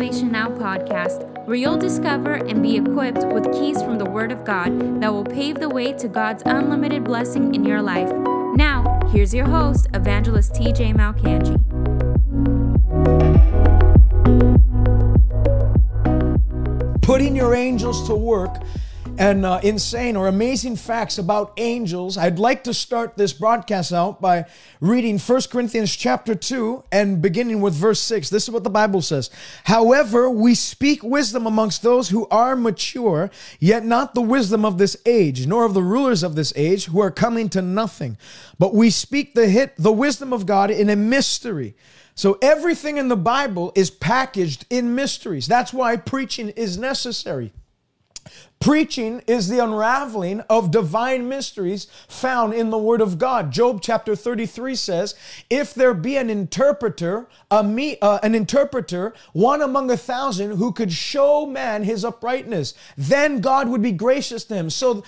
Salvation Now podcast, where you'll discover and be equipped with keys from the Word of God that will pave the way to God's unlimited blessing in your life. Now, here's your host, Evangelist T.J. Maokanji. Putting your angels to work and insane or amazing facts about angels. I'd like to start this broadcast out by reading 1 Corinthians chapter 2 and beginning with verse 6. This is what the Bible says. However, we speak wisdom amongst those who are mature, yet not the wisdom of this age, nor of the rulers of this age who are coming to nothing. But we speak the wisdom of God in a mystery. So everything in the Bible is packaged in mysteries. That's why preaching is necessary. Preaching is the unraveling of divine mysteries found in the Word of God. Job chapter 33 says, if there be an interpreter, one among 1,000 who could show man his uprightness, then God would be gracious to him. So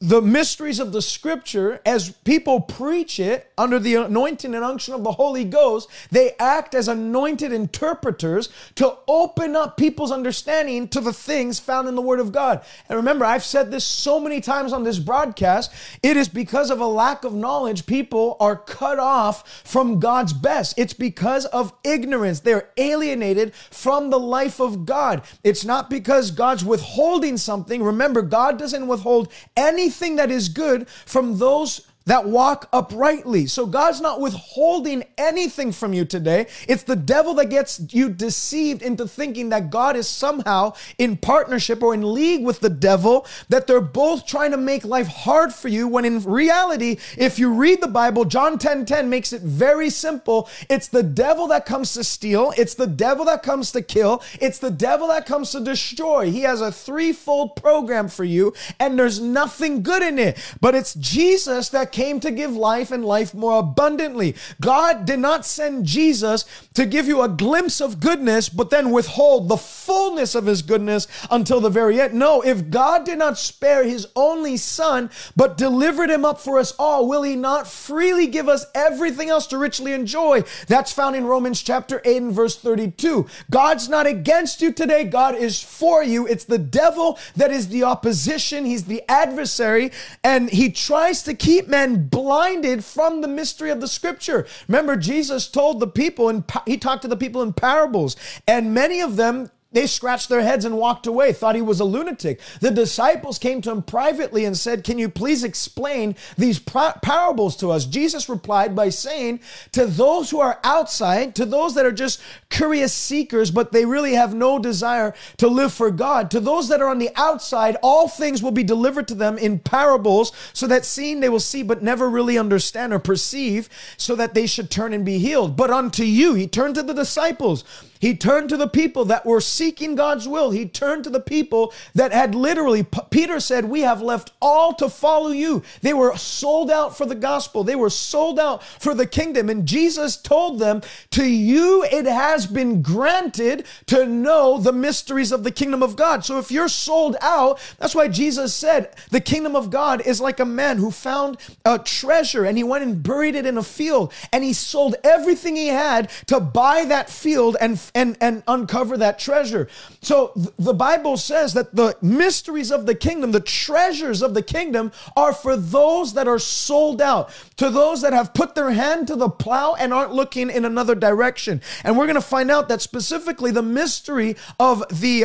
the mysteries of the Scripture, as people preach it under the anointing and unction of the Holy Ghost, they act as anointed interpreters to open up people's understanding to the things found in the Word of God. And remember, I've said this so many times on this broadcast, it is because of a lack of knowledge people are cut off from God's best. It's because of ignorance. They're alienated from the life of God. It's not because God's withholding something. Remember, God doesn't withhold anything that is good from those that walk uprightly. So God's not withholding anything from you today. It's the devil that gets you deceived into thinking that God is somehow in partnership or in league with the devil, that they're both trying to make life hard for you, when in reality, if you read the Bible, John 10:10 makes it very simple. It's the devil that comes to steal. It's the devil that comes to kill. It's the devil that comes to destroy. He has a threefold program for you, and there's nothing good in it. But it's Jesus that came to give life and life more abundantly. God did not send Jesus to give you a glimpse of goodness, but then withhold the fullness of his goodness until the very end. No, if God did not spare his only son, but delivered him up for us all, will he not freely give us everything else to richly enjoy? That's found in Romans chapter 8 and verse 32. God's not against you today. God is for you. It's the devil that is the opposition. He's the adversary, and he tries to keep men blinded from the mystery of the Scripture. Remember, Jesus told the people, and he talked to the people in parables, and many of them, they scratched their heads and walked away, thought he was a lunatic. The disciples came to him privately and said, can you please explain these parables to us? Jesus replied by saying, to those who are outside, to those that are just curious seekers, but they really have no desire to live for God, to those that are on the outside, all things will be delivered to them in parables, so that seeing they will see, but never really understand or perceive, so that they should turn and be healed. But unto you, he turned to the disciples, he turned to the people that were seeking God's will. He turned to the people that had literally, Peter said, we have left all to follow you. They were sold out for the gospel. They were sold out for the kingdom. And Jesus told them, to you it has been granted to know the mysteries of the kingdom of God. So if you're sold out, that's why Jesus said, the kingdom of God is like a man who found a treasure and he went and buried it in a field, and he sold everything he had to buy that field and uncover that treasure. So the Bible says that the mysteries of the kingdom, the treasures of the kingdom, are for those that are sold out, to those that have put their hand to the plow and aren't looking in another direction. And we're going to find out that specifically the mystery of the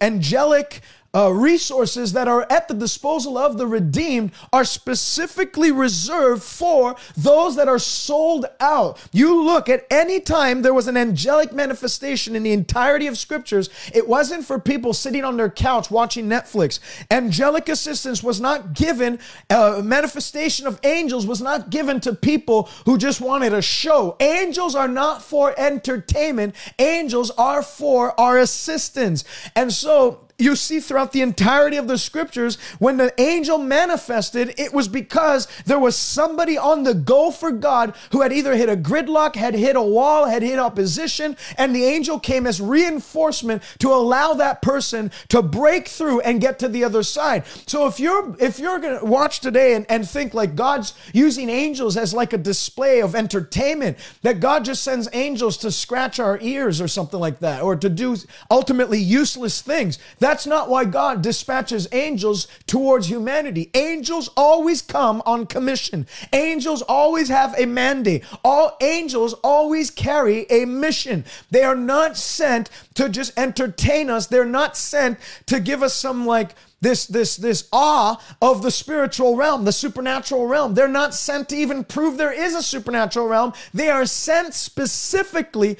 angelic resources that are at the disposal of the redeemed are specifically reserved for those that are sold out. You look at any time there was an angelic manifestation in the entirety of Scriptures, it wasn't for people sitting on their couch watching Netflix. Angelic assistance was not given, manifestation of angels was not given to people who just wanted a show. Angels are not for entertainment. Angels are for our assistance. And so You see throughout the entirety of the scriptures, when the angel manifested, it was because there was somebody on the go for God who had either hit a gridlock, had hit a wall, had hit opposition, and the angel came as reinforcement to allow that person to break through and get to the other side. So if you're going to watch today and think like God's using angels as like a display of entertainment, that God just sends angels to scratch our ears or something like that, or to do ultimately useless things. That's not why God dispatches angels towards humanity. Angels always come on commission. Angels always have a mandate. All angels always carry a mission. They are not sent to just entertain us. They're not sent to give us some like this awe of the spiritual realm, the supernatural realm. They're not sent to even prove there is a supernatural realm. They are sent specifically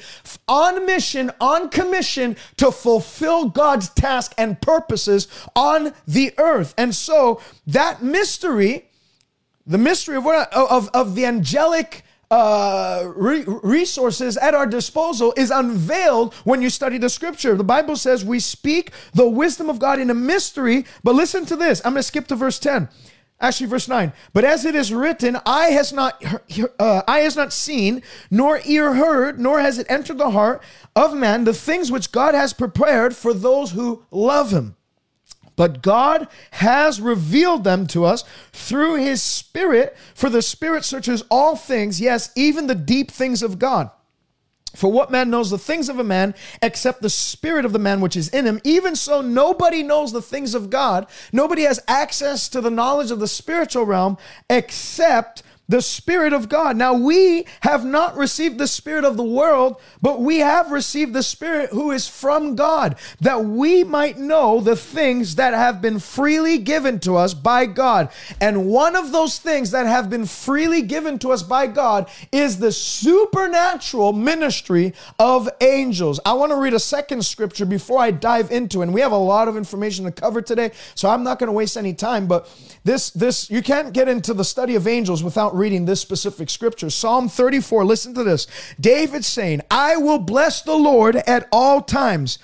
on mission, on commission to fulfill God's task and purposes on the earth. And so that mystery, the mystery of the angelic resources at our disposal is unveiled when you study the scripture. The Bible says we speak the wisdom of God in a mystery, but listen to this. I'm going to skip to verse 10. Actually, verse 9. But as it is written, eye has not seen, nor ear heard, nor has it entered the heart of man the things which God has prepared for those who love him. But God has revealed them to us through his Spirit, for the Spirit searches all things, yes, even the deep things of God. For what man knows the things of a man except the spirit of the man which is in him? Even so, nobody knows the things of God. Nobody has access to the knowledge of the spiritual realm except the Spirit of God. Now we have not received the spirit of the world, but we have received the Spirit who is from God, that we might know the things that have been freely given to us by God. And one of those things that have been freely given to us by God is the supernatural ministry of angels. I want to read a second scripture before I dive into it. And we have a lot of information to cover today, so I'm not going to waste any time, but this you can't get into the study of angels without reading this specific scripture. Psalm 34, listen to this. David saying, I will bless the Lord at all times.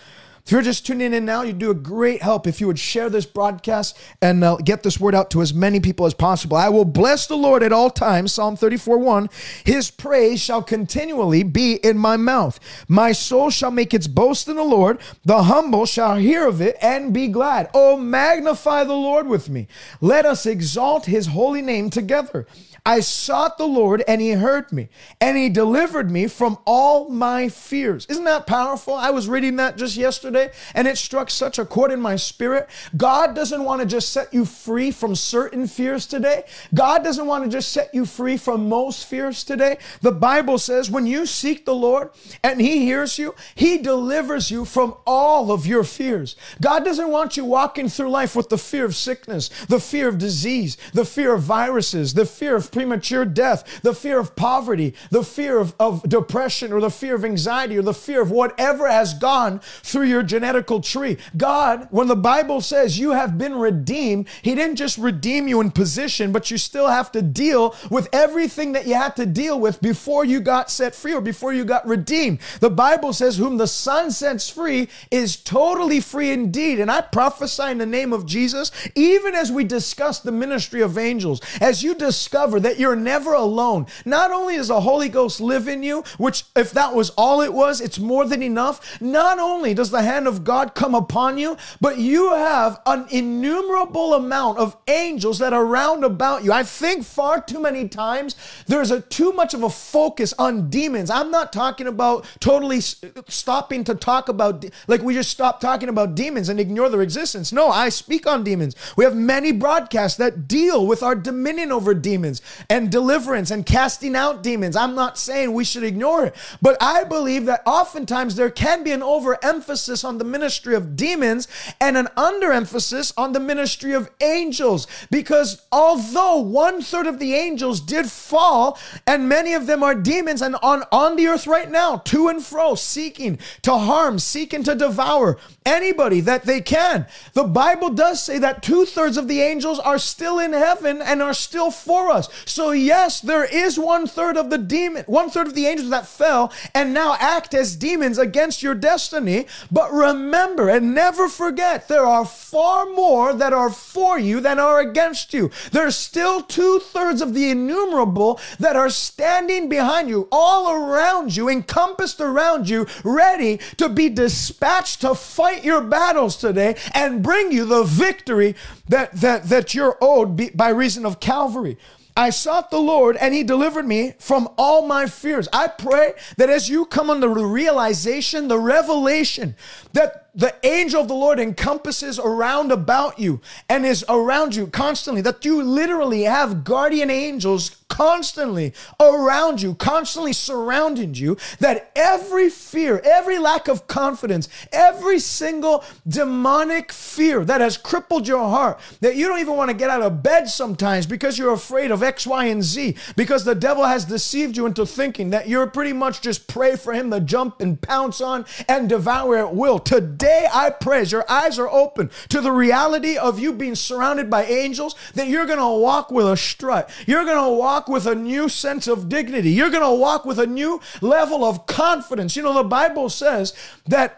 If you're just tuning in now, you'd do a great help if you would share this broadcast and get this word out to as many people as possible. I will bless the Lord at all times, Psalm 34:1. His praise shall continually be in my mouth. My soul shall make its boast in the Lord. The humble shall hear of it and be glad. Oh, magnify the Lord with me. Let us exalt his holy name together. I sought the Lord and he heard me and he delivered me from all my fears. Isn't that powerful? I was reading that just yesterday and it struck such a chord in my spirit. God doesn't want to just set you free from certain fears today. God doesn't want to just set you free from most fears today. The Bible says when you seek the Lord and he hears you, he delivers you from all of your fears. God doesn't want you walking through life with the fear of sickness, the fear of disease, the fear of viruses, the fear of premature death, the fear of poverty, the fear of depression, or the fear of anxiety, or the fear of whatever has gone through your genetical tree. God, when the Bible says you have been redeemed, he didn't just redeem you in position, but you still have to deal with everything that you had to deal with before you got set free or before you got redeemed. The Bible says whom the Son sets free is totally free indeed. And I prophesy in the name of Jesus, even as we discuss the ministry of angels, as you discover that you're never alone. Not only does the Holy Ghost live in you, which if that was all it was, it's more than enough. Not only does the hand of God come upon you, but you have an innumerable amount of angels that are round about you. I think far too many times there's too much of a focus on demons. I'm not talking about totally stopping to talk about, like we just stop talking about demons and ignore their existence. No, I speak on demons. We have many broadcasts that deal with our dominion over demons and deliverance and casting out demons. I'm not saying we should ignore it, but I believe that oftentimes there can be an overemphasis on the ministry of demons and an underemphasis on the ministry of angels, because although 1/3 of the angels did fall and many of them are demons and on the earth right now, to and fro, seeking to harm, seeking to devour anybody that they can. The Bible does say that 2/3 of the angels are still in heaven and are still for us. So yes, there is 1/3 of the demon, 1/3 of the angels that fell and now act as demons against your destiny. But But remember and never forget, there are far more that are for you than are against you. There's still 2/3 of the innumerable that are standing behind you, all around you, encompassed around you, ready to be dispatched to fight your battles today and bring you the victory that you're owed by reason of Calvary. I sought the Lord and he delivered me from all my fears. I pray that as you come under the realization, the revelation that the angel of the Lord encompasses around about you and is around you constantly, that you literally have guardian angels constantly around you, constantly surrounding you, that every fear, every lack of confidence, every single demonic fear that has crippled your heart, that you don't even want to get out of bed sometimes because you're afraid of X, Y, and Z, because the devil has deceived you into thinking that you're pretty much just prey for him to jump and pounce on and devour at will. Today, I pray, as your eyes are open to the reality of you being surrounded by angels, that you're going to walk with a strut. You're going to walk with a new sense of dignity. You're going to walk with a new level of confidence. You know, the Bible says that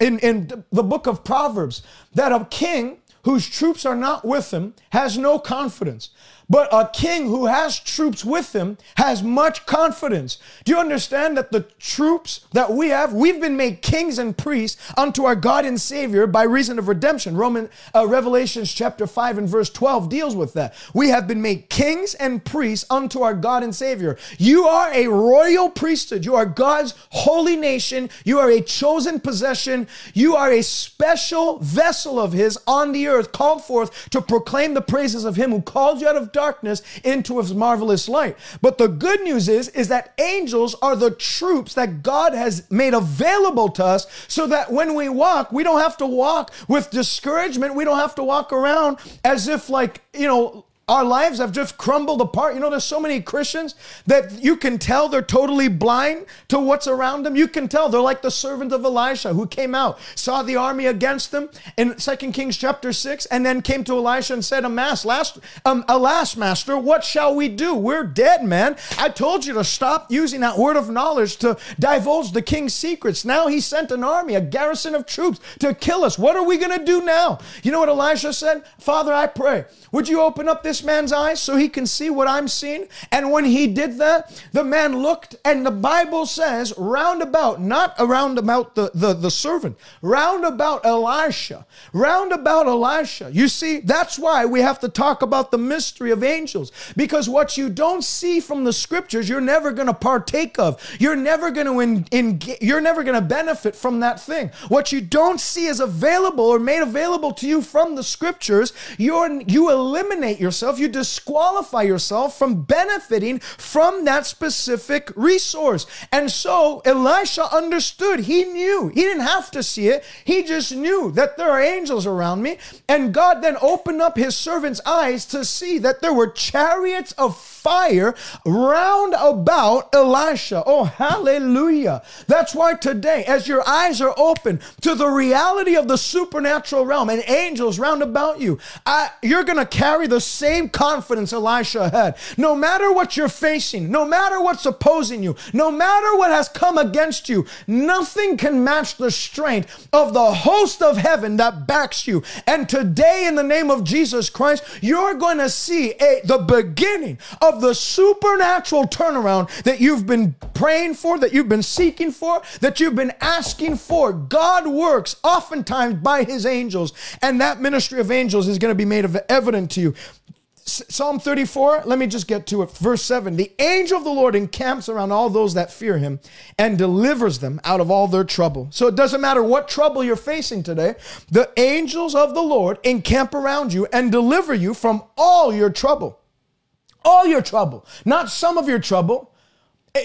in the book of Proverbs, that a king whose troops are not with him has no confidence. But a king who has troops with him has much confidence. Do you understand that the troops that we have, we've been made kings and priests unto our God and Savior by reason of redemption. Revelations chapter 5 and verse 12 deals with that. We have been made kings and priests unto our God and Savior. You are a royal priesthood. You are God's holy nation. You are a chosen possession. You are a special vessel of his on the earth, called forth to proclaim the praises of him who called you out of darkness into his marvelous light. But the good news is that angels are the troops that God has made available to us, so that when we walk, we don't have to walk with discouragement. We don't have to walk around as if, like, you know, our lives have just crumbled apart. You know, there's so many Christians that you can tell they're totally blind to what's around them. You can tell they're like the servant of Elisha, who came out, saw the army against them in 2 Kings chapter 6, and then came to Elisha and said, Alas, master, what shall we do? We're dead, man. I told you to stop using that word of knowledge to divulge the king's secrets. Now he sent an army, a garrison of troops to kill us. What are we going to do now? You know what Elisha said? Father, I pray, would you open up this man's eyes so he can see what I'm seeing? And when he did that, the man looked, and the Bible says roundabout, not around about the servant, roundabout Elisha. You see, that's why we have to talk about the mystery of angels, because what you don't see from the scriptures, you're never going to partake of. You're never going to you're never going to benefit from that thing. What you don't see is available or made available to you from the scriptures. You eliminate yourself. You disqualify yourself from benefiting from that specific resource. And so Elisha understood. He knew. He didn't have to see it. He just knew that there are angels around me. And God then opened up his servant's eyes to see that there were chariots of fire round about Elisha. Oh, hallelujah. That's why today, as your eyes are open to the reality of the supernatural realm and angels round about you, you're going to carry the same confidence Elisha had. No matter what you're facing, no matter what's opposing you, no matter what has come against you, nothing can match the strength of the host of heaven that backs you. And today, in the name of Jesus Christ, you're going to see the beginning of the supernatural turnaround that you've been praying for, that you've been seeking for, that you've been asking for. God works oftentimes by his angels, and that ministry of angels is going to be made evident to you. Psalm 34, let me just get to it. Verse 7, the angel of the Lord encamps around all those that fear him and delivers them out of all their trouble. So it doesn't matter what trouble you're facing today. The angels of the Lord encamp around you and deliver you from all your trouble. All your trouble, not some of your trouble.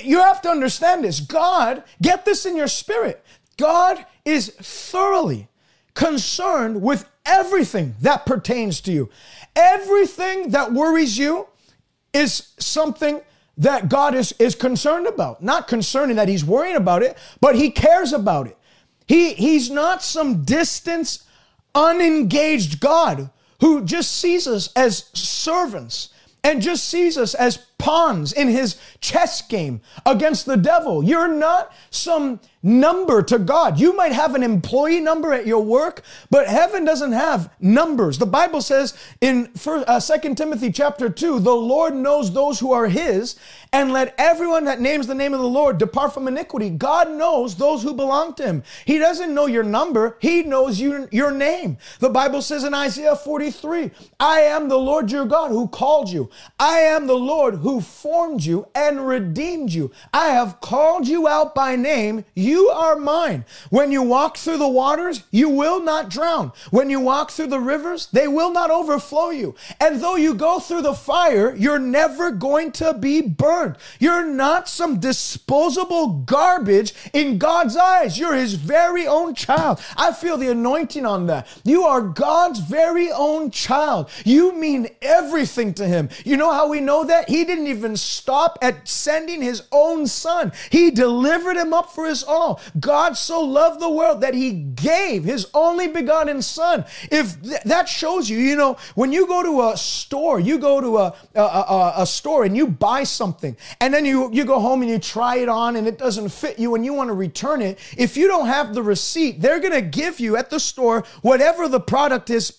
You have to understand this. God, get this in your spirit. God is thoroughly concerned with everything that pertains to you. Everything that worries you is something that God is concerned about. Not concerning that he's worrying about it, but he cares about it. He's not some distant, unengaged God who just sees us as servants and just sees us as pawns in his chess game against the devil. You're not some number to God. You might have an employee number at your work, but heaven doesn't have numbers. The Bible says in 2 Timothy chapter 2, the Lord knows those who are his, and let everyone that names the name of the Lord depart from iniquity. God knows those who belong to him. He doesn't know your number. He knows your name. The Bible says in Isaiah 43, I am the Lord your God who called you. I am the Lord who formed you and redeemed you. I have called you out by name. You are mine. When you walk through the waters, you will not drown. When you walk through the rivers, they will not overflow you. And though you go through the fire, you're never going to be burned. You're not some disposable garbage in God's eyes. You're his very own child. I feel the anointing on that. You are God's very own child. You mean everything to him. You know how we know that? He didn't even stop at sending his own son. He delivered him up for his own. God so loved the world that he gave his only begotten son. If that shows you, you know, when you go to a store, you go to a store and you buy something, and then you go home and you try it on and it doesn't fit you and you want to return it. If you don't have the receipt, they're going to give you at the store whatever the product is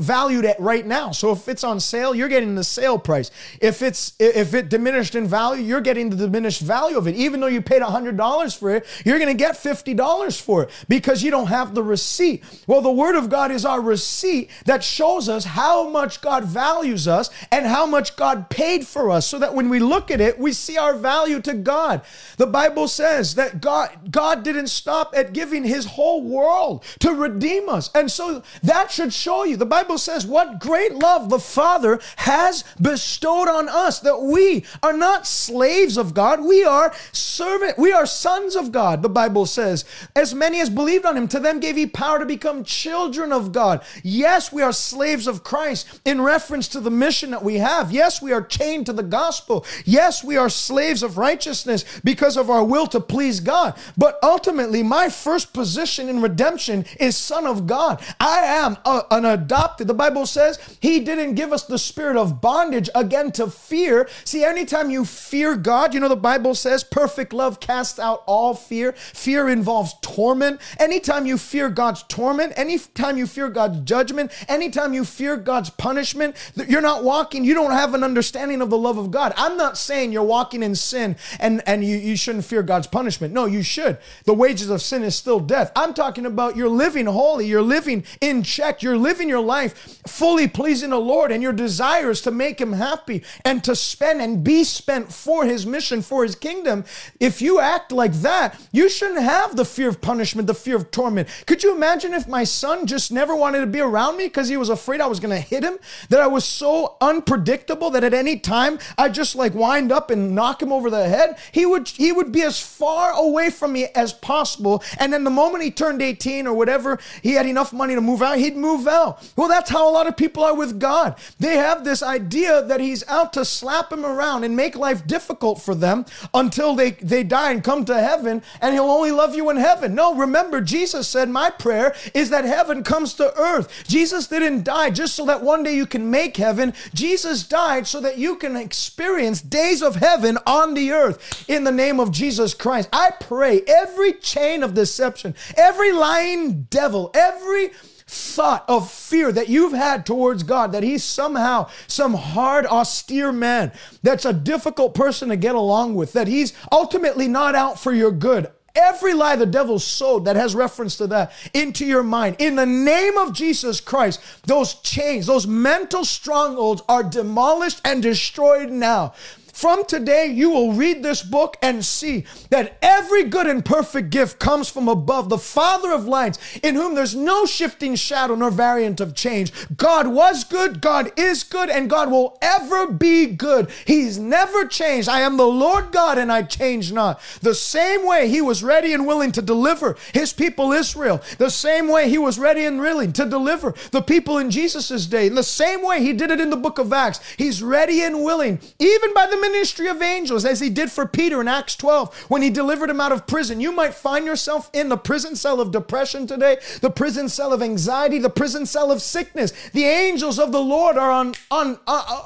valued at right now. So if it's on sale, you're getting the sale price. If it diminished in value, you're getting the diminished value of it. Even though you paid $100 for it, you're going to get $50 for it because you don't have the receipt. Well, the Word of God is our receipt that shows us how much God values us and how much God paid for us, so that when we look at it, we see our value to God. The Bible says that God didn't stop at giving his whole world to redeem us. And so that should show you. The Bible says, what great love the Father has bestowed on us, that we are not slaves of God. We are servant. We are sons of God. The Bible says, as many as believed on him, to them gave he power to become children of God. Yes, we are slaves of Christ in reference to the mission that we have. Yes, we are chained to the gospel. Yes, we are slaves of righteousness because of our will to please God. But ultimately, my first position in redemption is son of God. I am an adopted. The Bible says he didn't give us the spirit of bondage again to fear. See, anytime you fear God, you know, the Bible says perfect love casts out all fear. Fear involves torment. Anytime you fear God's torment, anytime you fear God's judgment, anytime you fear God's punishment, you're not walking, you don't have an understanding of the love of God. I'm not saying you're walking in sin and you shouldn't fear God's punishment. No, you should. The wages of sin is still death. I'm talking about you're living holy, you're living in check, you're living your life fully pleasing the Lord, and your desire is to make him happy and to spend and be spent for his mission, for his kingdom. If you act like that, you shouldn't have the fear of punishment, the fear of torment. Could you imagine if my son just never wanted to be around me because he was afraid I was going to hit him, that I was so unpredictable that at any time I just like wind up and knock him over the head? He would be as far away from me as possible. And then the moment he turned 18 or whatever, he had enough money to move out, he'd move out. Well, that's how a lot of people are with God. They have this idea that he's out to slap him around and make life difficult for them until they die and come to heaven, and he'll only love you in heaven. No, remember, Jesus said, my prayer is that heaven comes to earth. Jesus didn't die just so that one day you can make heaven. Jesus died so that you can experience days of heaven on the earth in the name of Jesus Christ. I pray every chain of deception, every lying devil, every thought of fear that you've had towards God, that he's somehow some hard, austere man that's a difficult person to get along with, that he's ultimately not out for your good. Every lie the devil sowed that has reference to that into your mind, in the name of Jesus Christ, those chains, those mental strongholds are demolished and destroyed now. From today, you will read this book and see that every good and perfect gift comes from above, the Father of lights, in whom there's no shifting shadow nor variant of change. God was good, God is good, and God will ever be good. He's never changed. I am the Lord God, and I change not. The same way he was ready and willing to deliver his people Israel, the same way he was ready and willing to deliver the people in Jesus' day, in the same way he did it in the book of Acts, he's ready and willing, even by the ministry of angels, as he did for Peter in Acts 12, when he delivered him out of prison. You might find yourself in the prison cell of depression today, the prison cell of anxiety, the prison cell of sickness. The angels of the Lord are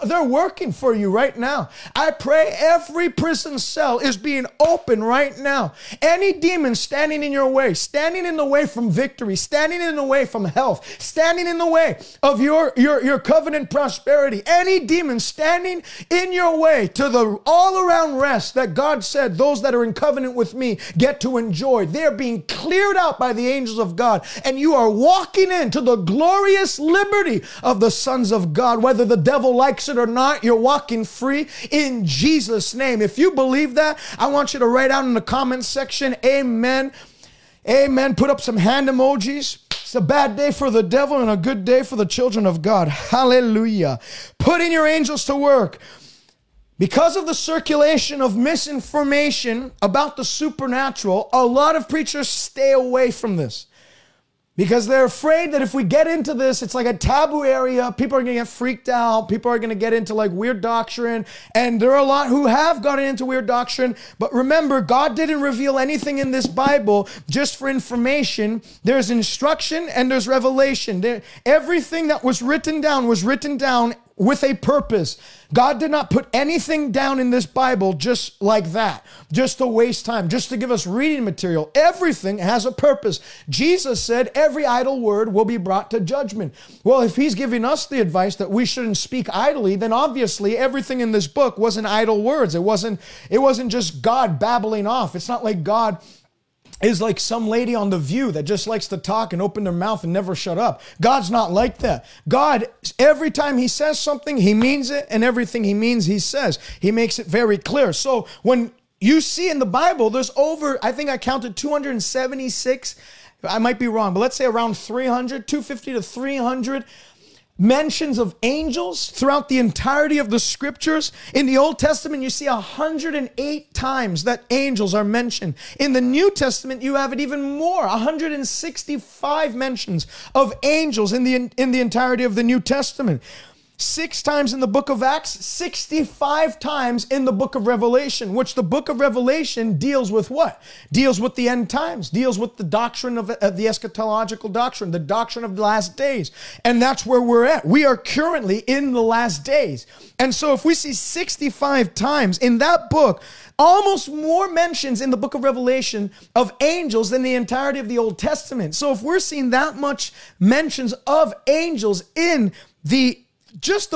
they're working for you right now. I pray every prison cell is being opened right now. Any demon standing in your way, standing in the way from victory, standing in the way from health, standing in the way of your covenant prosperity, any demon standing in your way to the all-around rest that God said those that are in covenant with me get to enjoy, they're being cleared out by the angels of God, and you are walking into the glorious liberty of the sons of God. Whether the devil likes it or not, you're walking free in Jesus' name. If you believe that, I want you to write out in the comments section, amen. Amen. Put up some hand emojis. It's a bad day for the devil and a good day for the children of God. Hallelujah. Putting your angels to work. Because of the circulation of misinformation about the supernatural, a lot of preachers stay away from this because they're afraid that if we get into this, it's like a taboo area. People are going to get freaked out. People are going to get into like weird doctrine. And there are a lot who have gotten into weird doctrine. But remember, God didn't reveal anything in this Bible just for information. There's instruction and there's revelation. Everything that was written down with a purpose. God did not put anything down in this Bible just like that, just to waste time, just to give us reading material. Everything has a purpose. Jesus said every idle word will be brought to judgment. Well, if he's giving us the advice that we shouldn't speak idly, then obviously everything in this book wasn't idle words. It wasn't just God babbling off. It's not like God is like some lady on The View that just likes to talk and open their mouth and never shut up. God's not like that. God, every time he says something, he means it, and everything he means, he says. He makes it very clear. So when you see in the Bible, there's over, I think I counted 276, I might be wrong, but let's say around 250 to 300 mentions of angels throughout the entirety of the scriptures. In the Old Testament, you see 108 times that angels are mentioned. In the New Testament, you have it even more, 165 mentions of angels in the entirety of the New Testament. 6 times in the book of Acts, 65 times in the book of Revelation, which the book of Revelation deals with what? Deals with the end times, deals with the doctrine of the eschatological doctrine, the doctrine of the last days. And that's where we're at. We are currently in the last days. And so if we see 65 times in that book, almost more mentions in the book of Revelation of angels than the entirety of the Old Testament. So if we're seeing that much mentions of angels in the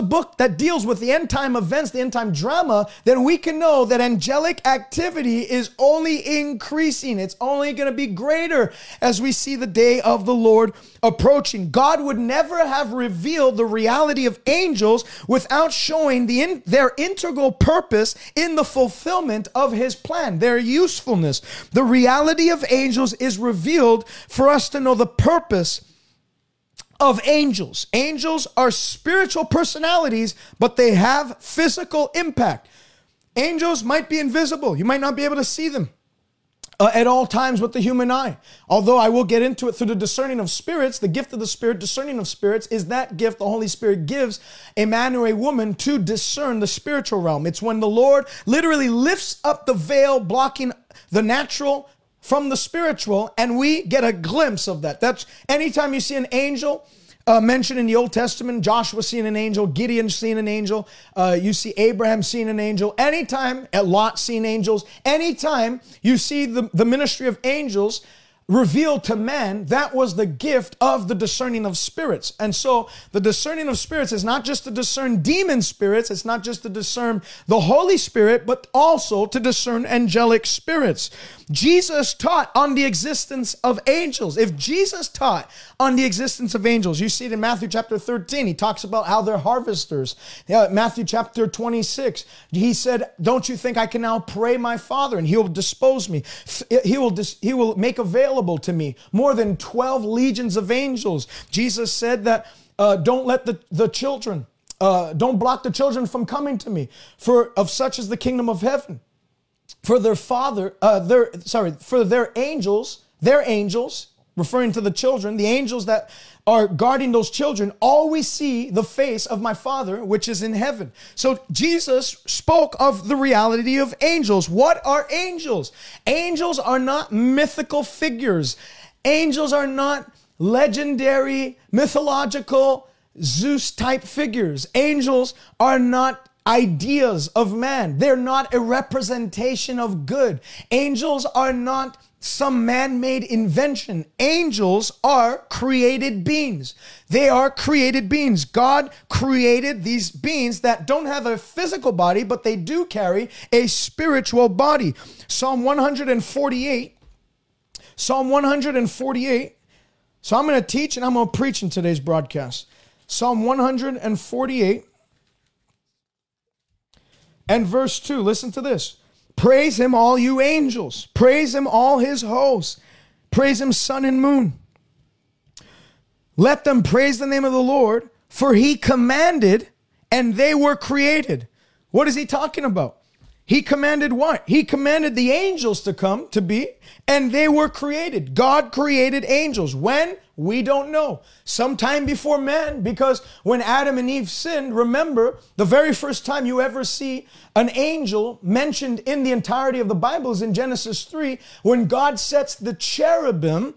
book that deals with the end time events, the end time drama, then we can know that angelic activity is only increasing. It's only going to be greater as we see the day of the Lord approaching. God would never have revealed the reality of angels without showing their integral purpose in the fulfillment of his plan, their usefulness. The reality of angels is revealed for us to know the purpose of angels. Angels are spiritual personalities, but they have physical impact. Angels might be invisible. You might not be able to see them at all times with the human eye. Although I will get into it through the discerning of spirits, the gift of the Spirit, discerning of spirits is that gift the Holy Spirit gives a man or a woman to discern the spiritual realm. It's when the Lord literally lifts up the veil blocking the natural from the spiritual, and we get a glimpse of that. That's anytime you see an angel mentioned in the Old Testament, Joshua seeing an angel, Gideon seeing an angel, you see Abraham seeing an angel, anytime, Lot seeing angels, anytime you see the ministry of angels revealed to man, that was the gift of the discerning of spirits. And so the discerning of spirits is not just to discern demon spirits, it's not just to discern the Holy Spirit, but also to discern angelic spirits. Jesus taught on the existence of angels. If Jesus taught on the existence of angels, you see it in Matthew chapter 13, he talks about how they're harvesters. Matthew chapter 26, he said, don't you think I can now pray my Father and he will dispose me? He will make available to me more than 12 legions of angels. Jesus said that don't let the children, don't block the children from coming to me, for of such is the kingdom of heaven. For their angels, referring to the children, the angels that are guarding those children always see the face of my Father which is in heaven. So Jesus spoke of the reality of angels. What are angels? Angels are not mythical figures. Angels are not legendary, mythological, Zeus-type figures. Angels are not ideas of man. They're not a representation of good. Angels are not some man-made invention. Angels are created beings. They are created beings. God created these beings that don't have a physical body, but they do carry a spiritual body. Psalm 148. So I'm going to teach and I'm going to preach in today's broadcast. Psalm 148 and verse 2. Listen to this. Praise him, all you angels. Praise him, all his hosts. Praise him, sun and moon. Let them praise the name of the Lord, for he commanded and they were created. What is he talking about? He commanded what? He commanded the angels to come to be, and they were created. God created angels. When? We don't know. Sometime before man, because when Adam and Eve sinned, remember, the very first time you ever see an angel mentioned in the entirety of the Bible is in Genesis 3, when God sets the cherubim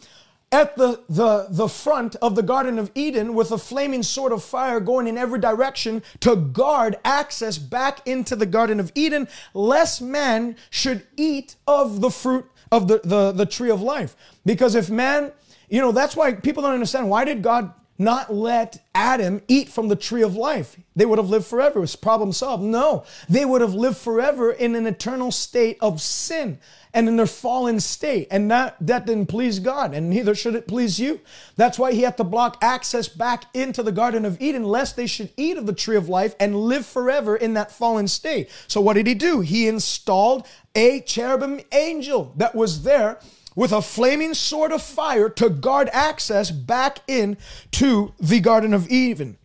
at the front of the Garden of Eden with a flaming sword of fire going in every direction to guard access back into the Garden of Eden, lest man should eat of the fruit of the tree of life. Because if man, you know, that's why people don't understand, why did God not let Adam eat from the tree of life? They would have lived forever. It's problem solved. No, they would have lived forever in an eternal state of sin and in their fallen state. And that didn't please God, and neither should it please you. That's why he had to block access back into the Garden of Eden, lest they should eat of the tree of life and live forever in that fallen state. So what did he do? He installed a cherubim angel that was there with a flaming sword of fire to guard access back in to the Garden of Eden.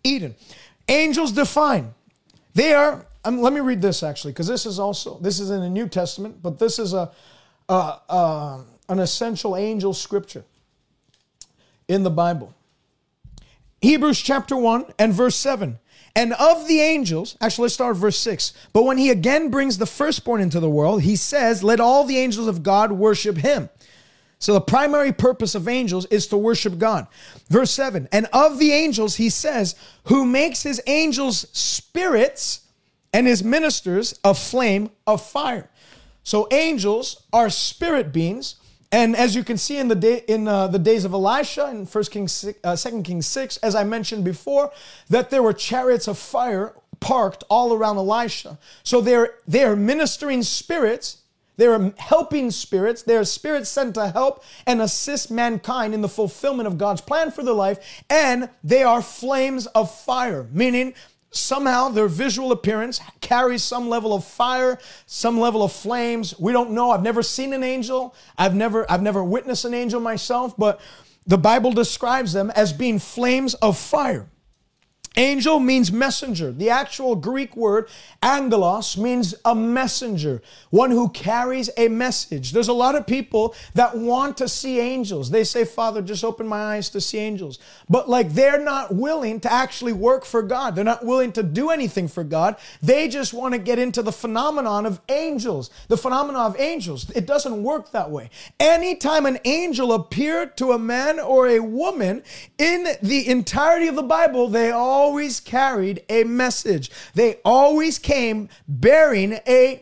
Angels define. They are, let me read this actually, because this is in the New Testament, but this is an essential angel scripture in the Bible. Hebrews chapter 1 and verse 7. And of the angels, actually let's start with verse 6. But when he again brings the firstborn into the world, he says, let all the angels of God worship him. So the primary purpose of angels is to worship God. Verse 7, and of the angels, he says, who makes his angels spirits and his ministers a flame of fire. So angels are spirit beings. And as you can see in the days of Elisha in 2 Kings 6, as I mentioned before, that there were chariots of fire parked all around Elisha. So they're ministering spirits. They're helping spirits. They're spirits sent to help and assist mankind in the fulfillment of God's plan for their life. And they are flames of fire, meaning somehow their visual appearance carries some level of fire, some level of flames. We don't know. I've never seen an angel. I've never witnessed an angel myself, but the Bible describes them as being flames of fire. Angel means messenger. The actual Greek word, angelos, means a messenger, one who carries a message. There's a lot of people that want to see angels. They say, Father, just open my eyes to see angels. But like they're not willing to actually work for God. They're not willing to do anything for God. They just want to get into the phenomenon of angels. The phenomenon of angels. It doesn't work that way. Anytime an angel appeared to a man or a woman in the entirety of the Bible, they all always carried a message. They always came bearing the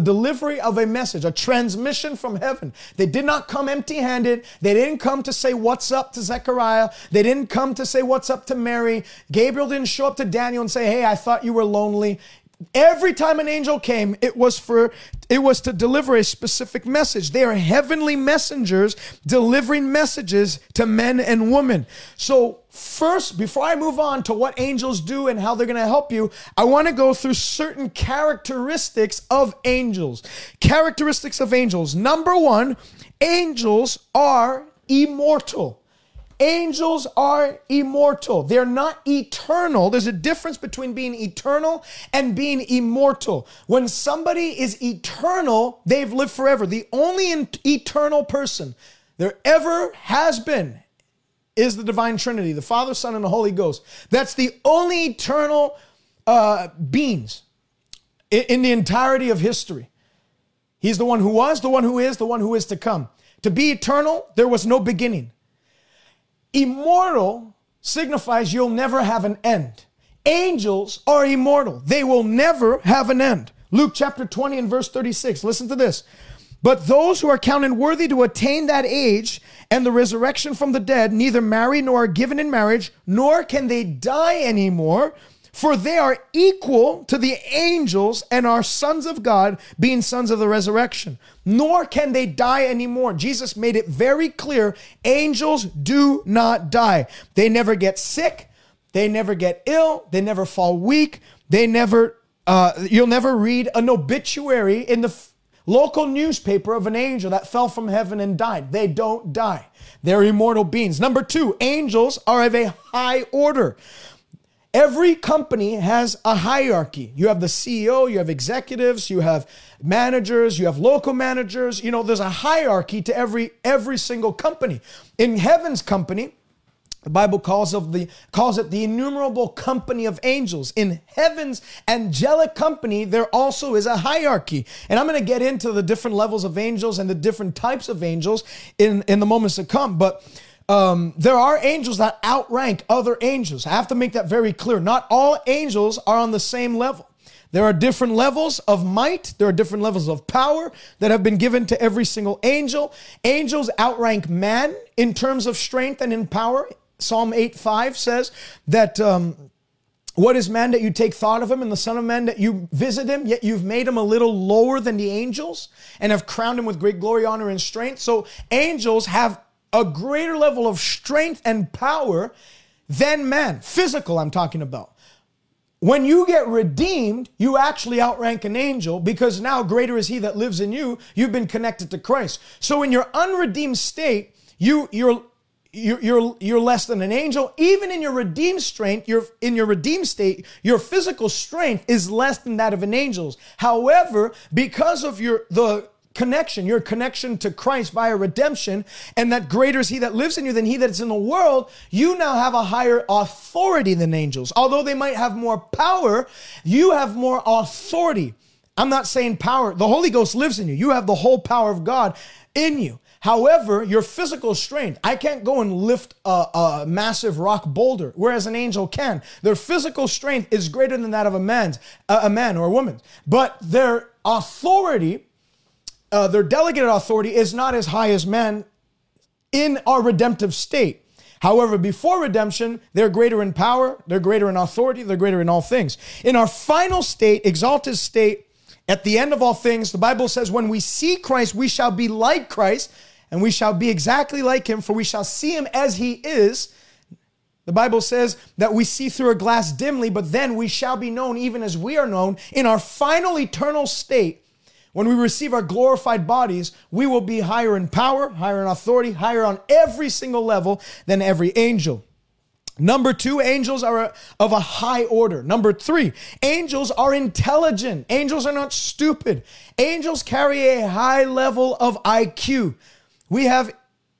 delivery of a message, a transmission from heaven. They did not come empty-handed. They didn't come to say what's up to Zechariah. They didn't come to say what's up to Mary. Gabriel didn't show up to Daniel and say, hey, I thought you were lonely. Every time an angel came, it was to deliver a specific message. They are heavenly messengers delivering messages to men and women. So first, before I move on to what angels do and how they're going to help you, I want to go through certain characteristics of angels. Characteristics of angels. Number one, angels are immortal. Angels are immortal. They're not eternal. There's a difference between being eternal and being immortal. When somebody is eternal, they've lived forever. The only eternal person there ever has been is the divine Trinity, the Father, Son, and the Holy Ghost. That's the only eternal beings in the entirety of history. He's the one who was, the one who is, the one who is to come. To be eternal, there was no beginning. Immortal signifies you'll never have an end. Angels are immortal. They will never have an end. Luke chapter 20 and verse 36. Listen to this. But those who are counted worthy to attain that age and the resurrection from the dead neither marry nor are given in marriage, nor can they die anymore, for they are equal to the angels and are sons of God, being sons of the resurrection. Nor can they die anymore. Jesus made it very clear, angels do not die. They never get sick. They never get ill. They never fall weak. They never, you'll never read an obituary in the local newspaper of an angel that fell from heaven and died. They don't die. They're immortal beings. Number two, angels are of a high order. Every company has a hierarchy. You have the CEO, you have executives, you have managers, you have local managers. You know, there's a hierarchy to every single company. In heaven's company, the Bible calls it the innumerable company of angels. In heaven's angelic company, there also is a hierarchy. And I'm going to get into the different levels of angels and the different types of angels in the moments to come. But there are angels that outrank other angels. I have to make that very clear. Not all angels are on the same level. There are different levels of might. There are different levels of power that have been given to every single angel. Angels outrank man in terms of strength and in power. Psalm 8:5 says that what is man that you take thought of him, and the son of man that you visit him? Yet you've made him a little lower than the angels and have crowned him with great glory, honor, and strength. So angels have a greater level of strength and power than man. Physical, I'm talking about. When you get redeemed, you actually outrank an angel, because now greater is he that lives in you. You've been connected to Christ. So in your unredeemed state, you're less than an angel. Even in your redeemed strength, your physical strength is less than that of an angel's. However, because of your connection to Christ via redemption, and that greater is he that lives in you than he that's in the world, you now have a higher authority than angels. Although they might have more power, you have more authority. I'm not saying power. The Holy Ghost lives in you. You have the whole power of God in you. However, your physical strength, I can't go and lift a massive rock boulder, whereas an angel can. Their physical strength is greater than that of a man or a woman. But their authority, their delegated authority, is not as high as man in our redemptive state. However, before redemption, they're greater in power, they're greater in authority, they're greater in all things. In our final state, exalted state, at the end of all things, the Bible says, when we see Christ, we shall be like Christ, and we shall be exactly like him, for we shall see him as he is. The Bible says that we see through a glass dimly, but then we shall be known even as we are known. In our final eternal state, when we receive our glorified bodies, we will be higher in power, higher in authority, higher on every single level than every angel. Number two, angels are of a high order. Number three, angels are intelligent. Angels are not stupid. Angels carry a high level of IQ. We have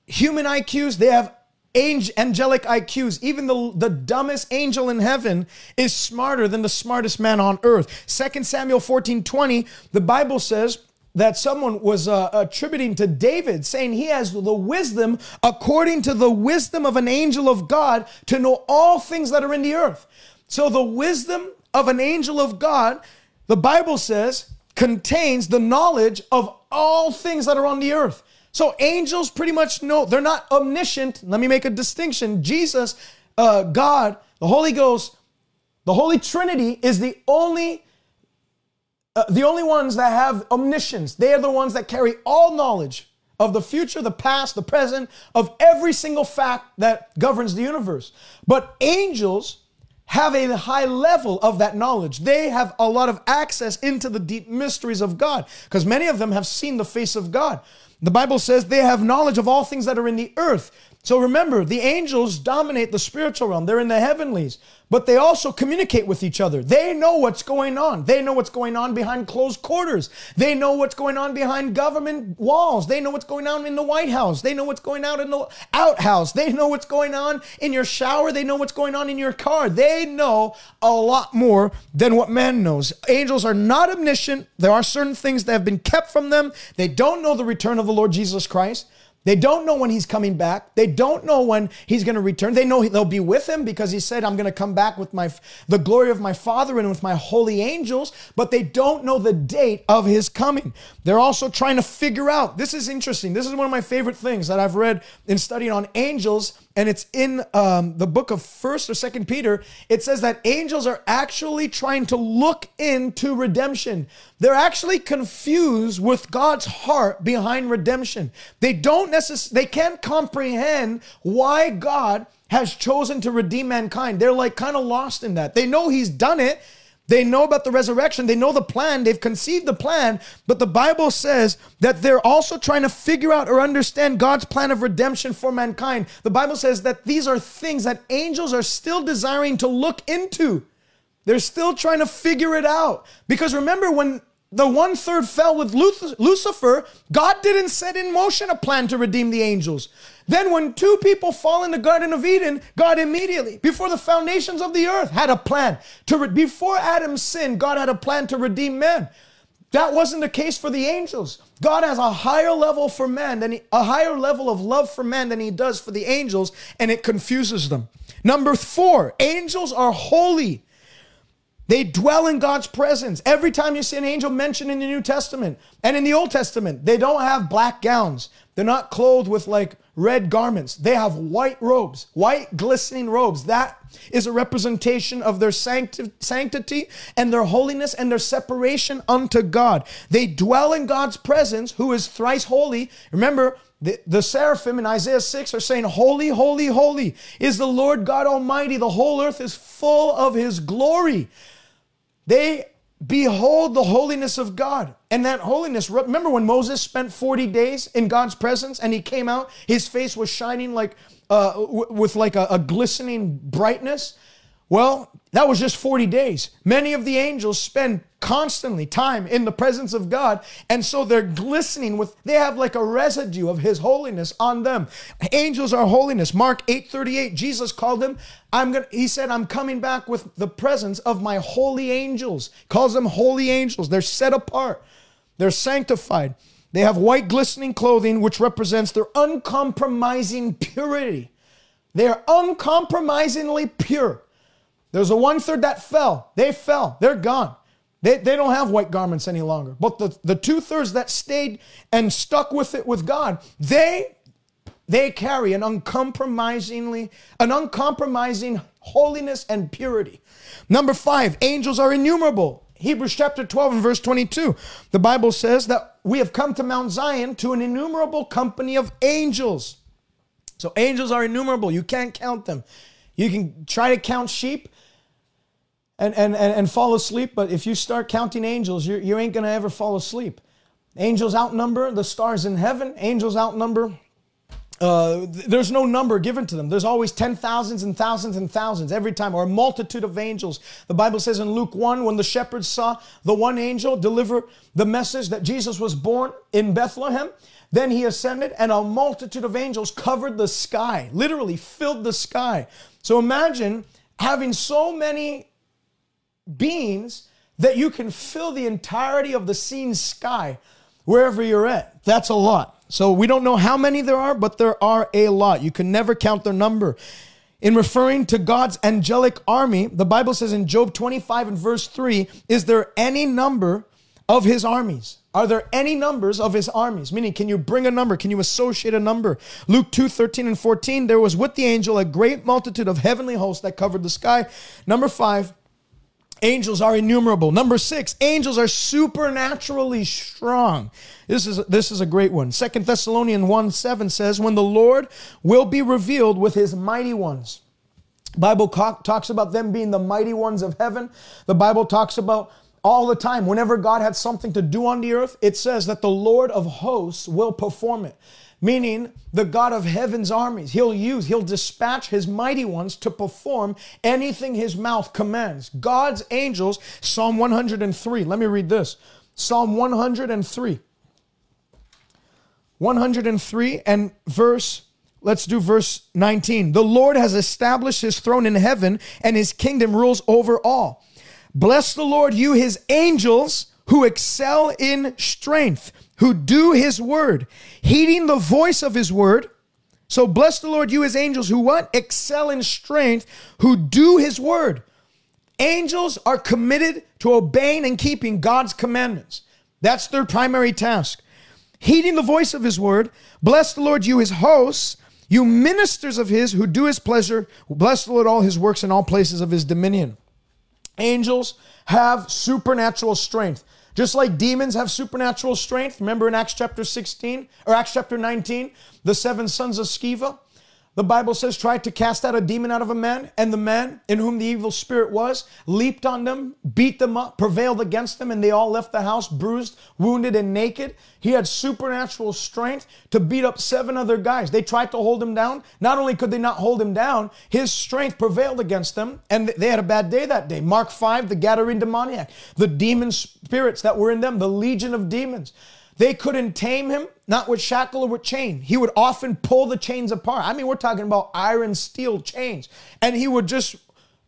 human IQs. They have angelic IQs. Even the dumbest angel in heaven is smarter than the smartest man on earth. 2 Samuel 14:20, the Bible says that someone was attributing to David, saying he has the wisdom according to the wisdom of an angel of God to know all things that are in the earth. So the wisdom of an angel of God, the Bible says, contains the knowledge of all things that are on the earth. So angels pretty much know, they're not omniscient. Let me make a distinction. Jesus, God, the Holy Ghost, the Holy Trinity is the only ones that have omniscience. They are the ones that carry all knowledge of the future, the past, the present, of every single fact that governs the universe. But angels have a high level of that knowledge. They have a lot of access into the deep mysteries of God, because many of them have seen the face of God. The Bible says they have knowledge of all things that are in the earth. So remember, the angels dominate the spiritual realm. They're in the heavenlies, but they also communicate with each other. They know what's going on. They know what's going on behind closed quarters. They know what's going on behind government walls. They know what's going on in the White House. They know what's going on in the outhouse. They know what's going on in your shower. They know what's going on in your car. They know a lot more than what man knows. Angels are not omniscient. There are certain things that have been kept from them. They don't know the return of the Lord Jesus Christ. They don't know when he's coming back. They don't know when he's going to return. They know they'll be with him because he said, I'm going to come back with the glory of my Father and with my holy angels, but they don't know the date of his coming. They're also trying to figure out, this is interesting. This is one of my favorite things that I've read in studying on angels, and it's in the book of 1st or 2nd Peter. It says that angels are actually trying to look into redemption. They're actually confused with God's heart behind redemption. They can't comprehend why God has chosen to redeem mankind. They're like kind of lost in that. They know he's done it. They know about the resurrection. They know the plan. They've conceived the plan. But the Bible says that they're also trying to figure out or understand God's plan of redemption for mankind. The Bible says that these are things that angels are still desiring to look into. They're still trying to figure it out. Because remember, when the 1/3 fell with Lucifer, God didn't set in motion a plan to redeem the angels. Then when 2 people fall in the Garden of Eden, God immediately, before the foundations of the earth, had a plan. Before Adam sinned, God had a plan to redeem man. That wasn't the case for the angels. God has a higher level of love for man than he does for the angels, and it confuses them. Number 4, angels are holy. They dwell in God's presence. Every time you see an angel mentioned in the New Testament and in the Old Testament, they don't have black gowns. They're not clothed with like red garments. They have white robes, white glistening robes. That is a representation of their sanctity and their holiness and their separation unto God. They dwell in God's presence, who is thrice holy. Remember, the seraphim in Isaiah 6 are saying, holy, holy, holy is the Lord God Almighty. The whole earth is full of his glory. They behold the holiness of God. And that holiness, remember when Moses spent 40 days in God's presence and he came out, his face was shining like with like a glistening brightness? Well, that was just 40 days. Many of the angels spend constantly time in the presence of God, and so they're glistening with, they have like a residue of his holiness on them. Angels are holiness. Mark 8:38, Jesus called them, he said, I'm coming back with the presence of my holy angels. Calls them holy angels. They're set apart. They're sanctified. They have white glistening clothing, which represents their uncompromising purity. They are uncompromisingly pure. There's a 1/3 that fell. They fell. They're gone. They don't have white garments any longer. But the 2/3 that stayed and stuck with it with God, they carry an uncompromising holiness and purity. Number 5, angels are innumerable. Hebrews chapter 12 and verse 22. The Bible says that we have come to Mount Zion, to an innumerable company of angels. So angels are innumerable. You can't count them. You can try to count sheep and fall asleep, but if you start counting angels, you ain't going to ever fall asleep. Angels outnumber the stars in heaven. Angels outnumber, there's no number given to them. There's always 10,000s and thousands and thousands every time, or a multitude of angels. The Bible says in Luke 1, when the shepherds saw the one angel deliver the message that Jesus was born in Bethlehem, then he ascended and a multitude of angels covered the sky, literally filled the sky. So imagine having so many beings that you can fill the entirety of the seen sky wherever you're at. That's a lot. So we don't know how many there are, but there are a lot. You can never count their number. In referring to God's angelic army, the Bible says in Job 25 and verse 3, is there any number of his armies? Are there any numbers of his armies? Meaning, can you bring a number? Can you associate a number? Luke 2:13 and 14, there was with the angel a great multitude of heavenly hosts that covered the sky. Number 5, angels are innumerable. Number 6, angels are supernaturally strong. This is a great one. 2 Thessalonians 1:7 says, when the Lord will be revealed with his mighty ones. The Bible talks about them being the mighty ones of heaven. The Bible talks about all the time, whenever God had something to do on the earth, it says that the Lord of hosts will perform it. meaning the God of heaven's armies. He'll dispatch his mighty ones to perform anything his mouth commands. God's angels, Psalm 103. Let me read this. Psalm 103. 103 and verse, let's do verse 19. The Lord has established his throne in heaven, and his kingdom rules over all. Bless the Lord, you his angels who excel in strength, who do his word, heeding the voice of his word. So bless the Lord, you his angels who what? Excel in strength, who do his word. Angels are committed to obeying and keeping God's commandments. That's their primary task. Heeding the voice of his word. Bless the Lord, you his hosts, you ministers of his who do his pleasure. Bless the Lord, all his works in all places of his dominion. Angels have supernatural strength. Just like demons have supernatural strength. Remember in Acts chapter 16 or Acts chapter 19, the seven sons of Sceva, the Bible says, tried to cast out a demon out of a man, and the man in whom the evil spirit was leaped on them, beat them up, prevailed against them, and they all left the house bruised, wounded, and naked. He had supernatural strength to beat up seven other guys. They tried to hold him down. Not only could they not hold him down, his strength prevailed against them, and they had a bad day that day. Mark 5, the Gadarene demoniac, the demon spirits that were in them, the legion of demons. They couldn't tame him, not with shackle or with chain. He would often pull the chains apart. I mean, we're talking about iron, steel chains. And he would just,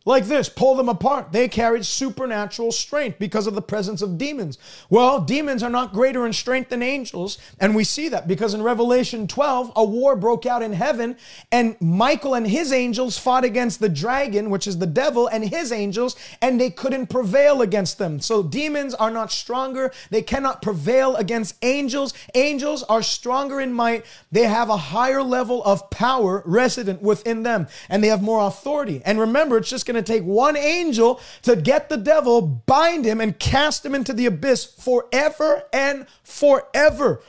like this, pull them apart. They carried supernatural strength because of the presence of demons. Well, demons are not greater in strength than angels. And we see that because in Revelation 12, a war broke out in heaven, and Michael and his angels fought against the dragon, which is the devil, and his angels, and they couldn't prevail against them. So demons are not stronger. They cannot prevail against angels. Angels are stronger in might. They have a higher level of power resident within them, and they have more authority. And remember, it's just going to take one angel to get the devil, bind him, and cast him into the abyss forever and forever.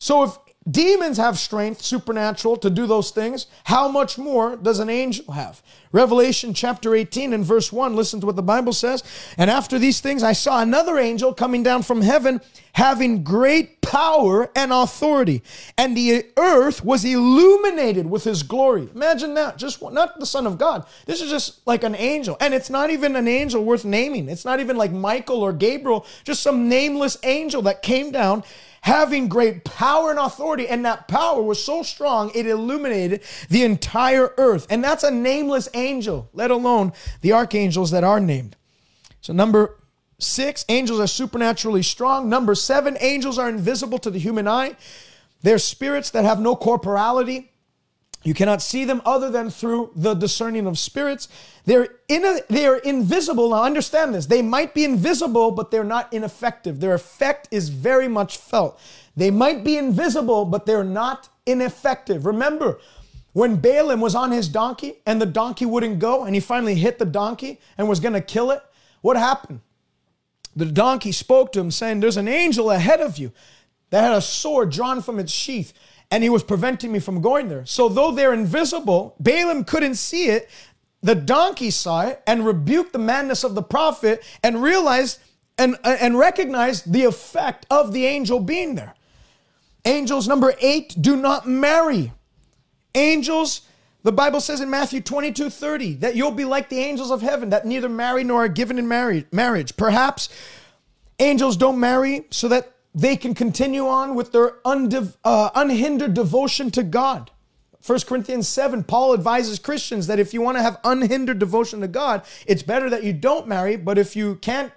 So if demons have strength, supernatural, to do those things, how much more does an angel have? Revelation chapter 18 and verse 1, listen to what the Bible says. And after these things, I saw another angel coming down from heaven, having great power and authority. And the earth was illuminated with his glory. Imagine that, just not the Son of God. This is just like an angel. And it's not even an angel worth naming. It's not even like Michael or Gabriel, just some nameless angel that came down having great power and authority, and that power was so strong, it illuminated the entire earth. And that's a nameless angel, let alone the archangels that are named. So number 6, angels are supernaturally strong. Number 7, angels are invisible to the human eye. They're spirits that have no corporality. You cannot see them other than through the discerning of spirits. They are invisible. Now understand this. They might be invisible, but they're not ineffective. Their effect is very much felt. They might be invisible, but they're not ineffective. Remember, when Balaam was on his donkey and the donkey wouldn't go, and he finally hit the donkey and was going to kill it, what happened? The donkey spoke to him saying, "There's an angel ahead of you that had a sword drawn from its sheath, and he was preventing me from going there." So though they're invisible, Balaam couldn't see it. The donkey saw it and rebuked the madness of the prophet and realized and recognized the effect of the angel being there. Angels, number 8, do not marry. Angels, the Bible says in Matthew 22:30 that you'll be like the angels of heaven that neither marry nor are given in marriage. Perhaps angels don't marry so that they can continue on with their unhindered devotion to God. 1 Corinthians 7, Paul advises Christians that if you want to have unhindered devotion to God, it's better that you don't marry, but if you can't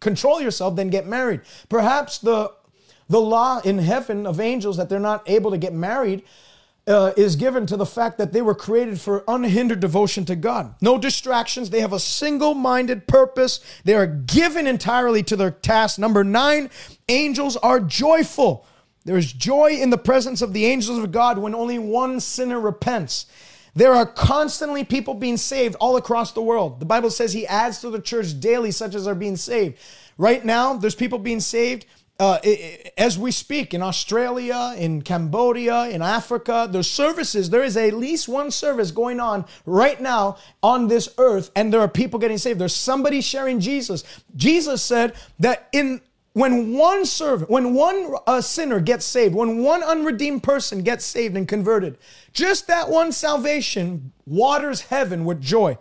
control yourself, then get married. Perhaps the law in heaven of angels that they're not able to get married is given to the fact that they were created for unhindered devotion to God. No distractions. They have a single-minded purpose. They are given entirely to their task. Number 9, angels are joyful. There is joy in the presence of the angels of God when only one sinner repents. There are constantly people being saved all across the world. The Bible says he adds to the church daily such as are being saved. Right now, there's people being saved as we speak, in Australia, in Cambodia, in Africa. There's services. There is at least one service going on right now on this earth, and there are people getting saved. There's somebody sharing Jesus. Jesus said that in When one sinner gets saved, when one unredeemed person gets saved and converted, just that one salvation waters heaven with joy.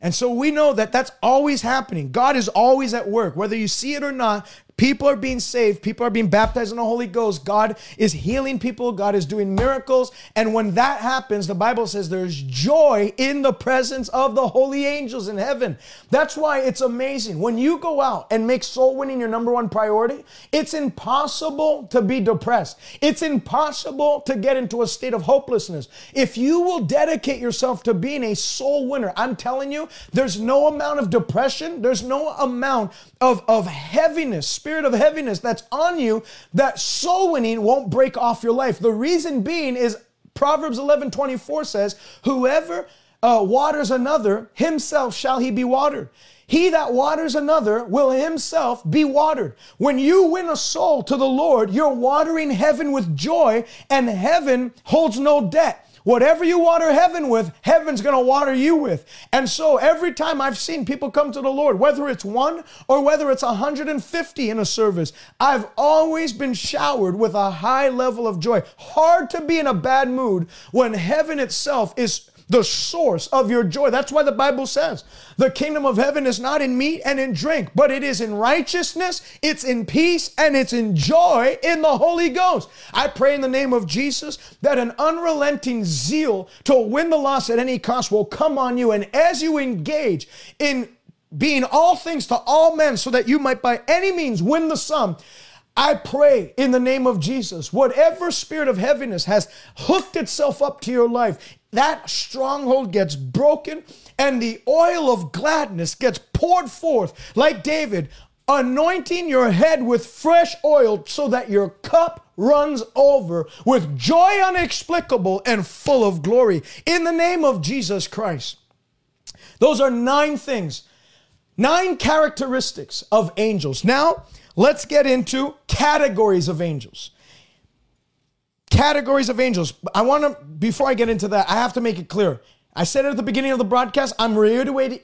And so we know that that's always happening. God is always at work. Whether you see it or not, people are being saved. People are being baptized in the Holy Ghost. God is healing people. God is doing miracles. And when that happens, the Bible says there's joy in the presence of the holy angels in heaven. That's why it's amazing. When you go out and make soul winning your number one priority, it's impossible to be depressed. It's impossible to get into a state of hopelessness. If you will dedicate yourself to being a soul winner, I'm telling you, there's no amount of depression. There's no amount of heaviness, spirit of heaviness that's on you that soul winning won't break off your life. The reason being is Proverbs 11:24 says, whoever waters another, himself shall he be watered. He that waters another will himself be watered. When you win a soul to the Lord, you're watering heaven with joy, and heaven holds no debt. Whatever you water heaven with, heaven's going to water you with. And so every time I've seen people come to the Lord, whether it's one or whether it's 150 in a service, I've always been showered with a high level of joy. Hard to be in a bad mood when heaven itself is the source of your joy. That's why the Bible says the kingdom of heaven is not in meat and in drink, but it is in righteousness, it's in peace, and it's in joy in the Holy Ghost. I pray in the name of Jesus that an unrelenting zeal to win the lost at any cost will come on you. And as you engage in being all things to all men so that you might by any means win the sum, I pray in the name of Jesus, whatever spirit of heaviness has hooked itself up to your life, that stronghold gets broken and the oil of gladness gets poured forth like David, anointing your head with fresh oil so that your cup runs over with joy inexplicable and full of glory in the name of Jesus Christ. Those are 9 things, 9 characteristics of angels. Now, let's get into categories of angels. Categories of angels. Before I get into that, I have to make it clear. I said it at the beginning of the broadcast. I'm reiterating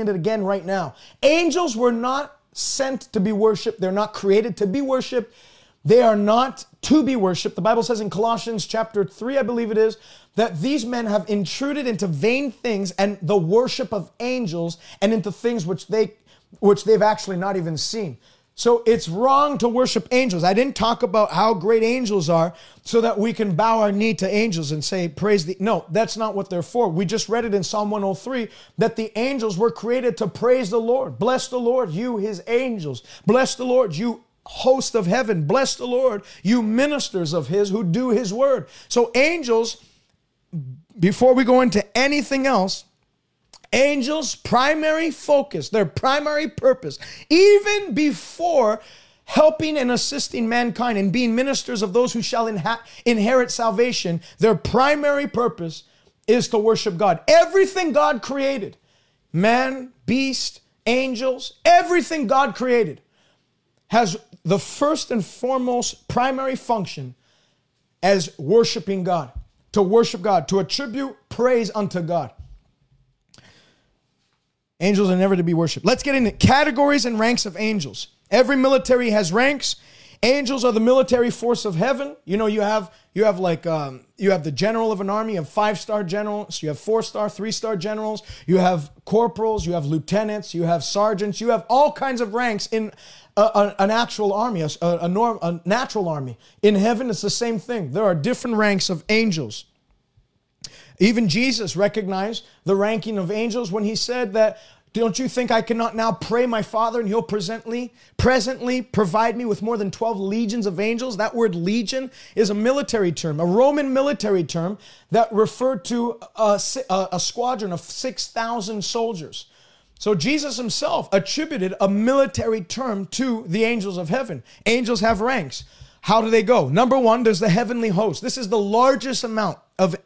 it again right now. Angels were not sent to be worshiped. They're not created to be worshiped. They are not to be worshiped. The Bible says in Colossians chapter 3, I believe it is, that these men have intruded into vain things and the worship of angels and into things which they've actually not even seen. So it's wrong to worship angels. I didn't talk about how great angels are so that we can bow our knee to angels and say, praise thee. No, that's not what they're for. We just read it in Psalm 103 that the angels were created to praise the Lord. Bless the Lord, you his angels. Bless the Lord, you host of heaven. Bless the Lord, you ministers of his who do his word. So angels, before we go into anything else, angels' primary focus, their primary purpose, even before helping and assisting mankind and being ministers of those who shall inherit salvation, their primary purpose is to worship God. Everything God created, man, beast, angels, everything God created has the first and foremost primary function as worshiping God, to worship God, to attribute praise unto God. Angels are never to be worshipped. Let's get into categories and ranks of angels. Every military has ranks. Angels are the military force of heaven. You know, you have the general of an army. You have 5-star generals. You have 4-star, 3-star generals. You have corporals. You have lieutenants. You have sergeants. You have all kinds of ranks in an actual army, a natural army. In heaven, it's the same thing. There are different ranks of angels. Even Jesus recognized the ranking of angels when he said that, don't you think I cannot now pray my Father and he'll presently provide me with more than 12 legions of angels? That word legion is a military term, a Roman military term that referred to a squadron of 6,000 soldiers. So Jesus himself attributed a military term to the angels of heaven. Angels have ranks. How do they go? Number one, there's the heavenly host. This is the largest amount of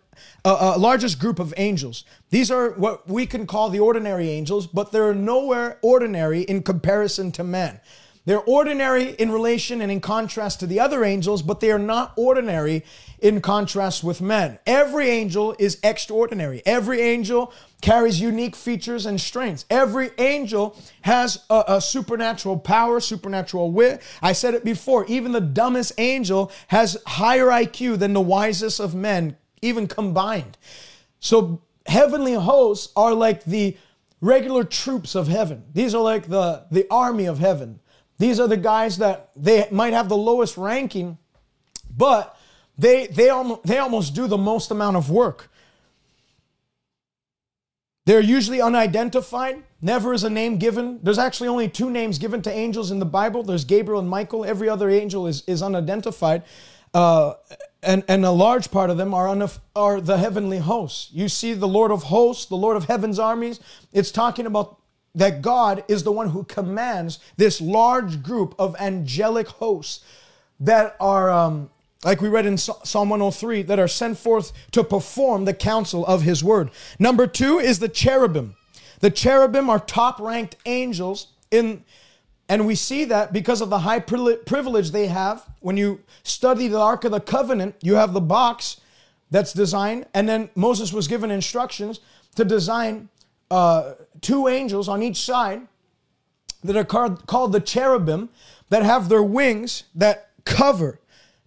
largest group of angels. These are what we can call the ordinary angels, but they're nowhere ordinary in comparison to man. They're ordinary in relation and in contrast to the other angels, but they are not ordinary in contrast with men. Every angel is extraordinary. Every angel carries unique features and strengths. Every angel has a supernatural power, supernatural wit. I said it before, even the dumbest angel has higher IQ than the wisest of men, even combined. So heavenly hosts are like the regular troops of heaven. These are like the army of heaven. These are the guys that they might have the lowest ranking, but they almost do the most amount of work. They're usually unidentified. Never is a name given. There's actually only two names given to angels in the Bible. There's Gabriel and Michael. Every other angel is unidentified. And a large part of them are the heavenly hosts. You see the Lord of hosts, the Lord of heaven's armies. It's talking about that God is the one who commands this large group of angelic hosts that are, like we read in Psalm 103, that are sent forth to perform the counsel of his word. Number two is the cherubim. The cherubim are top-ranked angels and we see that because of the high privilege they have. When you study the Ark of the Covenant, you have the box that's designed, and then Moses was given instructions to design two angels on each side that are called the cherubim, that have their wings that cover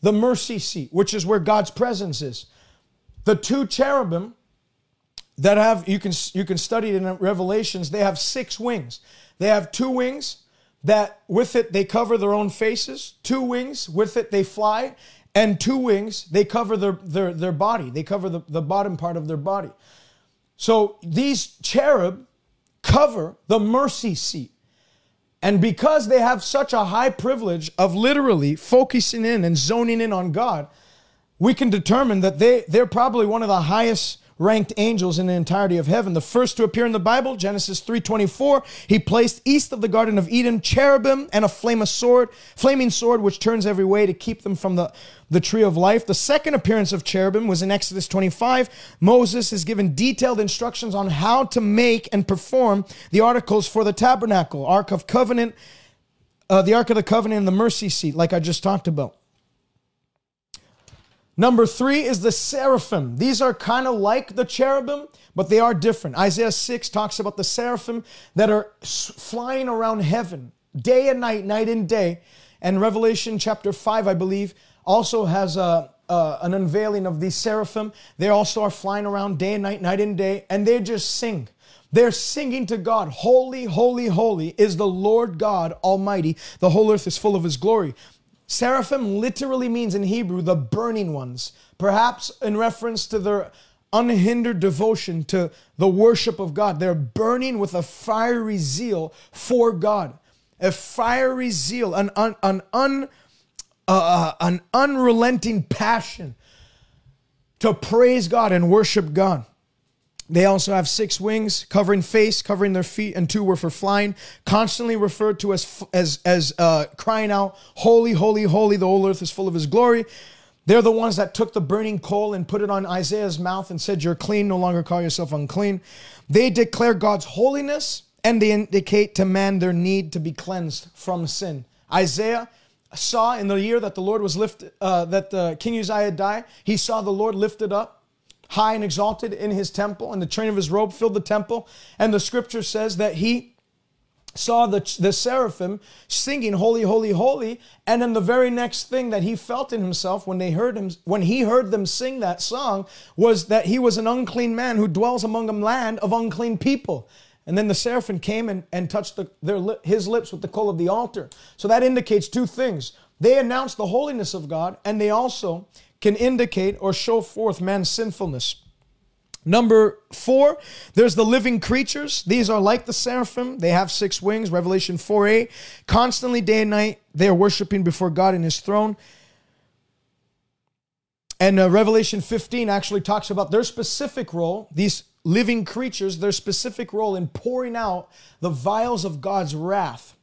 the mercy seat, which is where God's presence is. The two cherubim that have, you can study it in Revelations, they have six wings. They have two wings that with it they cover their own faces, two wings with it they fly, and two wings they cover their body. They cover the bottom part of their body. So these cherub cover the mercy seat. And because they have such a high privilege of literally focusing in and zoning in on God, we can determine that they're probably one of the highest ranked angels in the entirety of heaven. The first to appear in the Bible, Genesis 3:24, he placed east of the Garden of Eden cherubim and a flaming sword which turns every way to keep them from the tree of life. The second appearance of cherubim was in Exodus 25. Moses is given detailed instructions on how to make and perform the articles for the tabernacle, the Ark of the Covenant and the mercy seat, like I just talked about. Number three is the seraphim. These are kind of like the cherubim, but they are different. Isaiah 6 talks about the seraphim that are flying around heaven day and night, night and day. And Revelation chapter 5, I believe, also has an unveiling of these seraphim. They also are flying around day and night, night and day, and they just sing. They're singing to God, holy, holy, holy is the Lord God Almighty. The whole earth is full of his glory. Seraphim literally means in Hebrew, the burning ones, perhaps in reference to their unhindered devotion to the worship of God. They're burning with a fiery zeal for God, a fiery zeal, an unrelenting passion to praise God and worship God. They also have six wings, covering face, covering their feet, and two were for flying, constantly referred to as crying out, holy, holy, holy, the whole earth is full of his glory. They're the ones that took the burning coal and put it on Isaiah's mouth and said, you're clean, no longer call yourself unclean. They declare God's holiness, and they indicate to man their need to be cleansed from sin. Isaiah saw in the year that the Lord was that King Uzziah died, he saw the Lord lifted up, high and exalted in his temple, and the train of his robe filled the temple. And the scripture says that he saw the seraphim singing, holy, holy, holy. And then the very next thing that he felt in himself when he heard them sing that song was that he was an unclean man who dwells among a land of unclean people. And then the seraphim came and touched his lips with the coal of the altar. So that indicates two things. They announced the holiness of God, and they also can indicate or show forth man's sinfulness. Number four, there's the living creatures. These are like the seraphim. They have six wings, Revelation 4:8. Constantly day and night, they are worshiping before God in his throne. And Revelation 15 actually talks about their specific role, these living creatures, their specific role in pouring out the vials of God's wrath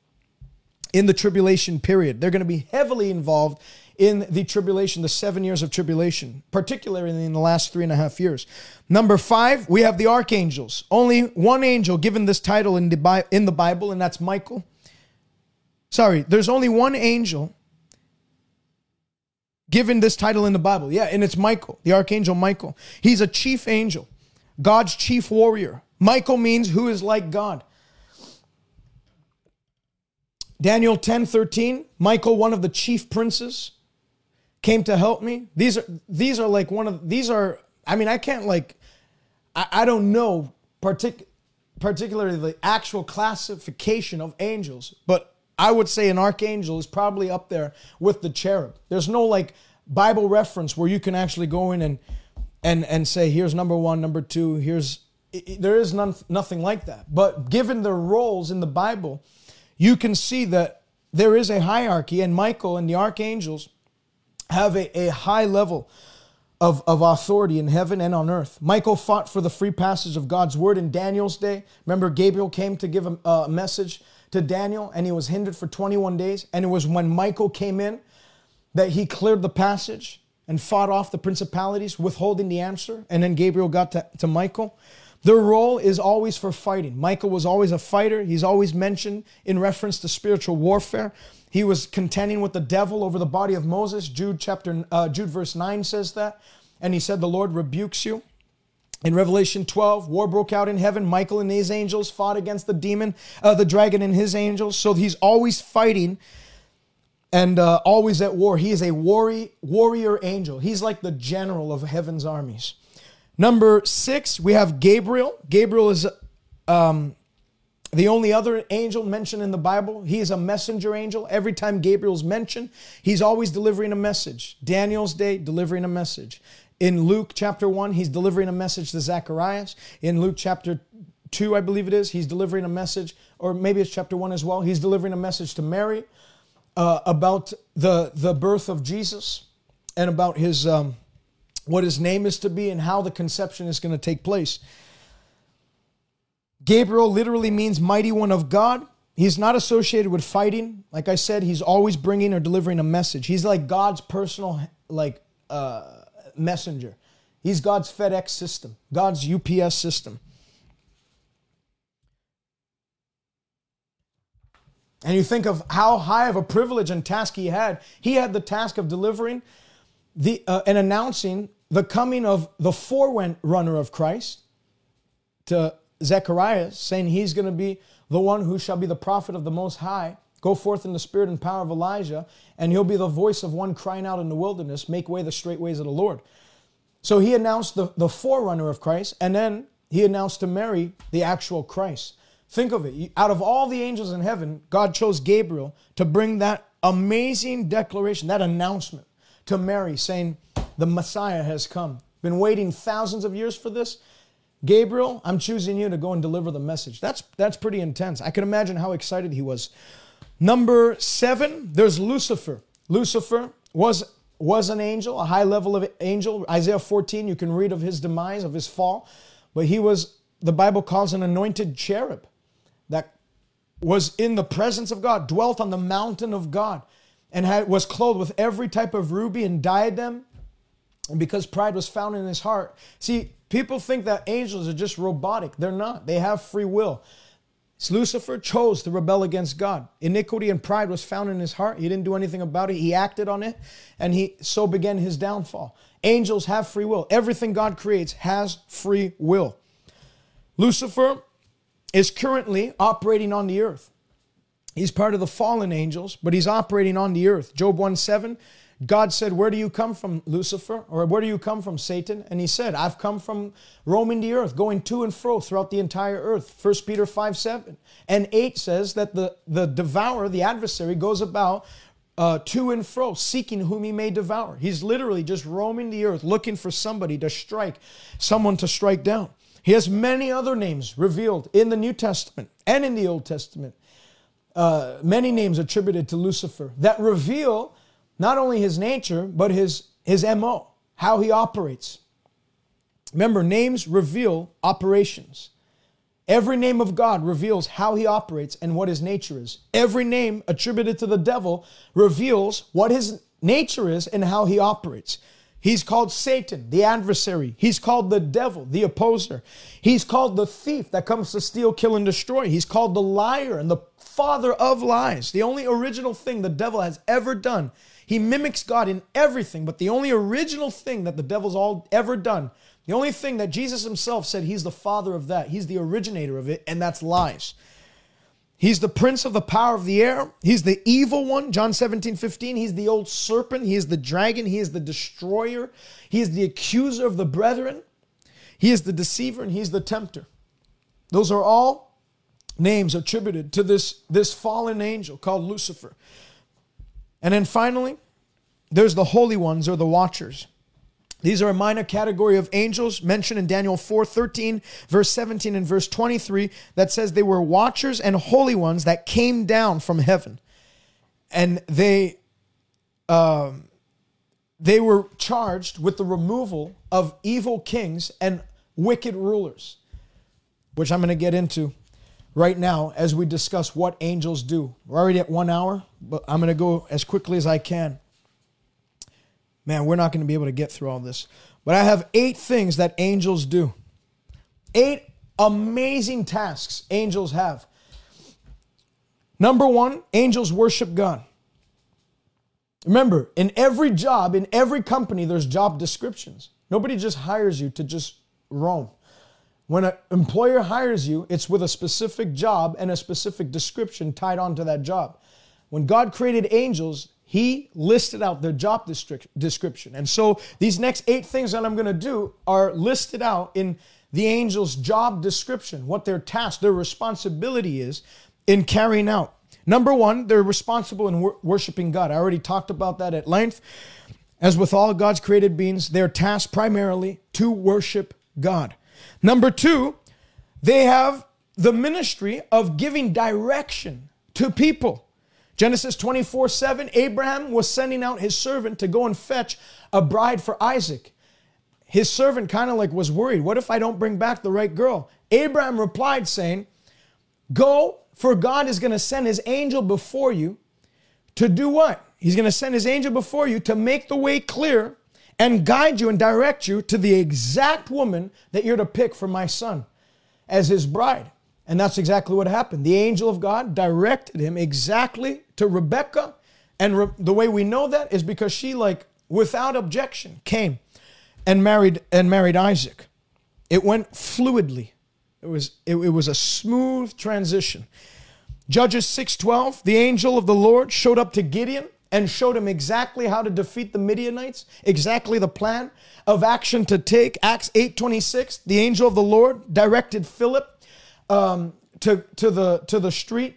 in the tribulation period. They're going to be heavily involved in the tribulation, the 7 years of tribulation, particularly in the last 3.5 years. Number five, we have the archangels. Only one angel given this title in the Bible, and that's Michael. Sorry, there's only one angel given this title in the Bible. Yeah, and it's Michael, the archangel Michael. He's a chief angel, God's chief warrior. Michael means who is like God. Daniel 10:13, Michael, one of the chief princes, came to help me. These are like one of, these are, I mean, I can't like, I don't know particularly the actual classification of angels, but I would say an archangel is probably up there with the cherub. There's no like Bible reference where you can actually go in and say, here's number one, number two, here's, there is nothing like that. But given their roles in the Bible, you can see that there is a hierarchy, and Michael and the archangels have a high level of authority in heaven and on earth. Michael fought for the free passage of God's word in Daniel's day. Remember, Gabriel came to give a message to Daniel, and he was hindered for 21 days. And it was when Michael came in that he cleared the passage and fought off the principalities, withholding the answer. And then Gabriel got to Michael. Their role is always for fighting. Michael was always a fighter. He's always mentioned in reference to spiritual warfare. He was contending with the devil over the body of Moses. Jude verse 9 says that. And he said, the Lord rebukes you. In Revelation 12, war broke out in heaven. Michael and his angels fought against the dragon and his angels. So he's always fighting and always at war. He is a warrior angel. He's like the general of heaven's armies. Number 6, we have Gabriel. Gabriel is the only other angel mentioned in the Bible. He is a messenger angel. Every time Gabriel's mentioned, he's always delivering a message. Daniel's day, delivering a message. In Luke chapter 1, he's delivering a message to Zacharias. In Luke chapter 2, I believe it is, he's delivering a message, or maybe it's chapter 1 as well. He's delivering a message to Mary about the birth of Jesus and about his what his name is to be and how the conception is going to take place. Gabriel literally means mighty one of God. He's not associated with fighting. Like I said, he's always bringing or delivering a message. He's like God's personal messenger. He's God's FedEx system, God's UPS system. And you think of how high of a privilege and task he had. He had the task of delivering and announcing the coming of the forerunner of Christ to Zechariah, saying he's going to be the one who shall be the prophet of the Most High. Go forth in the spirit and power of Elijah, and he'll be the voice of one crying out in the wilderness, make way the straight ways of the Lord. So he announced the forerunner of Christ, and then he announced to Mary the actual Christ. Think of it. Out of all the angels in heaven, God chose Gabriel to bring that amazing declaration, that announcement to Mary, saying, the Messiah has come. Been waiting thousands of years for this. Gabriel, I'm choosing you to go and deliver the message. That's pretty intense. I can imagine how excited he was. Number 7, there's Lucifer. Lucifer was an angel, a high level of angel. Isaiah 14, you can read of his demise, of his fall. But he was, the Bible calls, an anointed cherub that was in the presence of God, dwelt on the mountain of God, and was clothed with every type of ruby and diadem. And because pride was found in his heart. See, people think that angels are just robotic. They're not. They have free will. Lucifer chose to rebel against God. Iniquity and pride was found in his heart. He didn't do anything about it. He acted on it, and he so began his downfall. Angels have free will. Everything God creates has free will. Lucifer is currently operating on the earth. He's part of the fallen angels, but he's operating on the earth. Job 1:7, God said, where do you come from, Lucifer? Or where do you come from, Satan? And he said, I've come from roaming the earth, going to and fro throughout the entire earth. 1 Peter 5:7 and 8 says that the devourer, the adversary, goes about to and fro, seeking whom he may devour. He's literally just roaming the earth, looking for somebody to strike, someone to strike down. He has many other names revealed in the New Testament and in the Old Testament. Many names attributed to Lucifer that reveal not only his nature, but his MO, how he operates. Remember, names reveal operations. Every name of God reveals how he operates and what his nature is. Every name attributed to the devil reveals what his nature is and how he operates. He's called Satan, the adversary. He's called the devil, the opposer. He's called the thief that comes to steal, kill, and destroy. He's called the liar and the father of lies. The only original thing the devil has ever done. He mimics God in everything, but the only original thing that the devil's ever done, the only thing that Jesus himself said, he's the father of that. He's the originator of it, and that's lies. He's the prince of the power of the air. He's the evil one, John 17:15. He's the old serpent. He is the dragon. He is the destroyer. He is the accuser of the brethren. He is the deceiver, and he's the tempter. Those are all names attributed to this fallen angel called Lucifer. And then finally, there's the holy ones or the watchers. These are a minor category of angels mentioned in Daniel 4:13, verse 17 and verse 23 that says they were watchers and holy ones that came down from heaven. And they were charged with the removal of evil kings and wicked rulers, which I'm going to get into right now as we discuss what angels do. We're already at 1 hour, but I'm going to go as quickly as I can. Man, we're not going to be able to get through all this. But I have 8 things that angels do. 8 amazing tasks angels have. Number 1, angels worship God. Remember, in every job, in every company, there's job descriptions. Nobody just hires you to just roam. When an employer hires you, it's with a specific job and a specific description tied onto that job. When God created angels, he listed out their job description. And so these next 8 things that I'm going to do are listed out in the angel's job description, what their task, their responsibility is in carrying out. Number 1, they're responsible in worshiping God. I already talked about that at length. As with all God's created beings, they're tasked primarily to worship God. Number 2, they have the ministry of giving direction to people. Genesis 24:7, Abraham was sending out his servant to go and fetch a bride for Isaac. His servant kind of like was worried. What if I don't bring back the right girl? Abraham replied saying, go, for God is going to send his angel before you to do what? He's going to send his angel before you to make the way clear and guide you and direct you to the exact woman that you're to pick for my son as his bride. And that's exactly what happened. The angel of God directed him exactly to Rebecca. And the way we know that is because she, like, without objection, came and married Isaac. It went fluidly. It was a smooth transition. Judges 6:12, the angel of the Lord showed up to Gideon and showed him exactly how to defeat the Midianites, exactly the plan of action to take. Acts 8:26, the angel of the Lord directed Philip to the street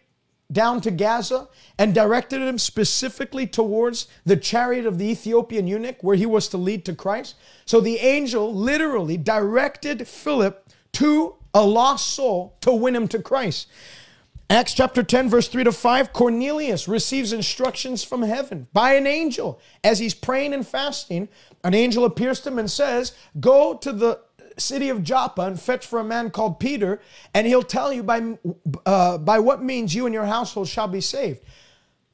down to Gaza and directed him specifically towards the chariot of the Ethiopian eunuch where he was to lead to Christ. So the angel literally directed Philip to a lost soul to win him to Christ. Acts chapter 10, verse 3-5, Cornelius receives instructions from heaven by an angel. As he's praying and fasting, an angel appears to him and says, go to the city of Joppa and fetch for a man called Peter, and he'll tell you by what means you and your household shall be saved.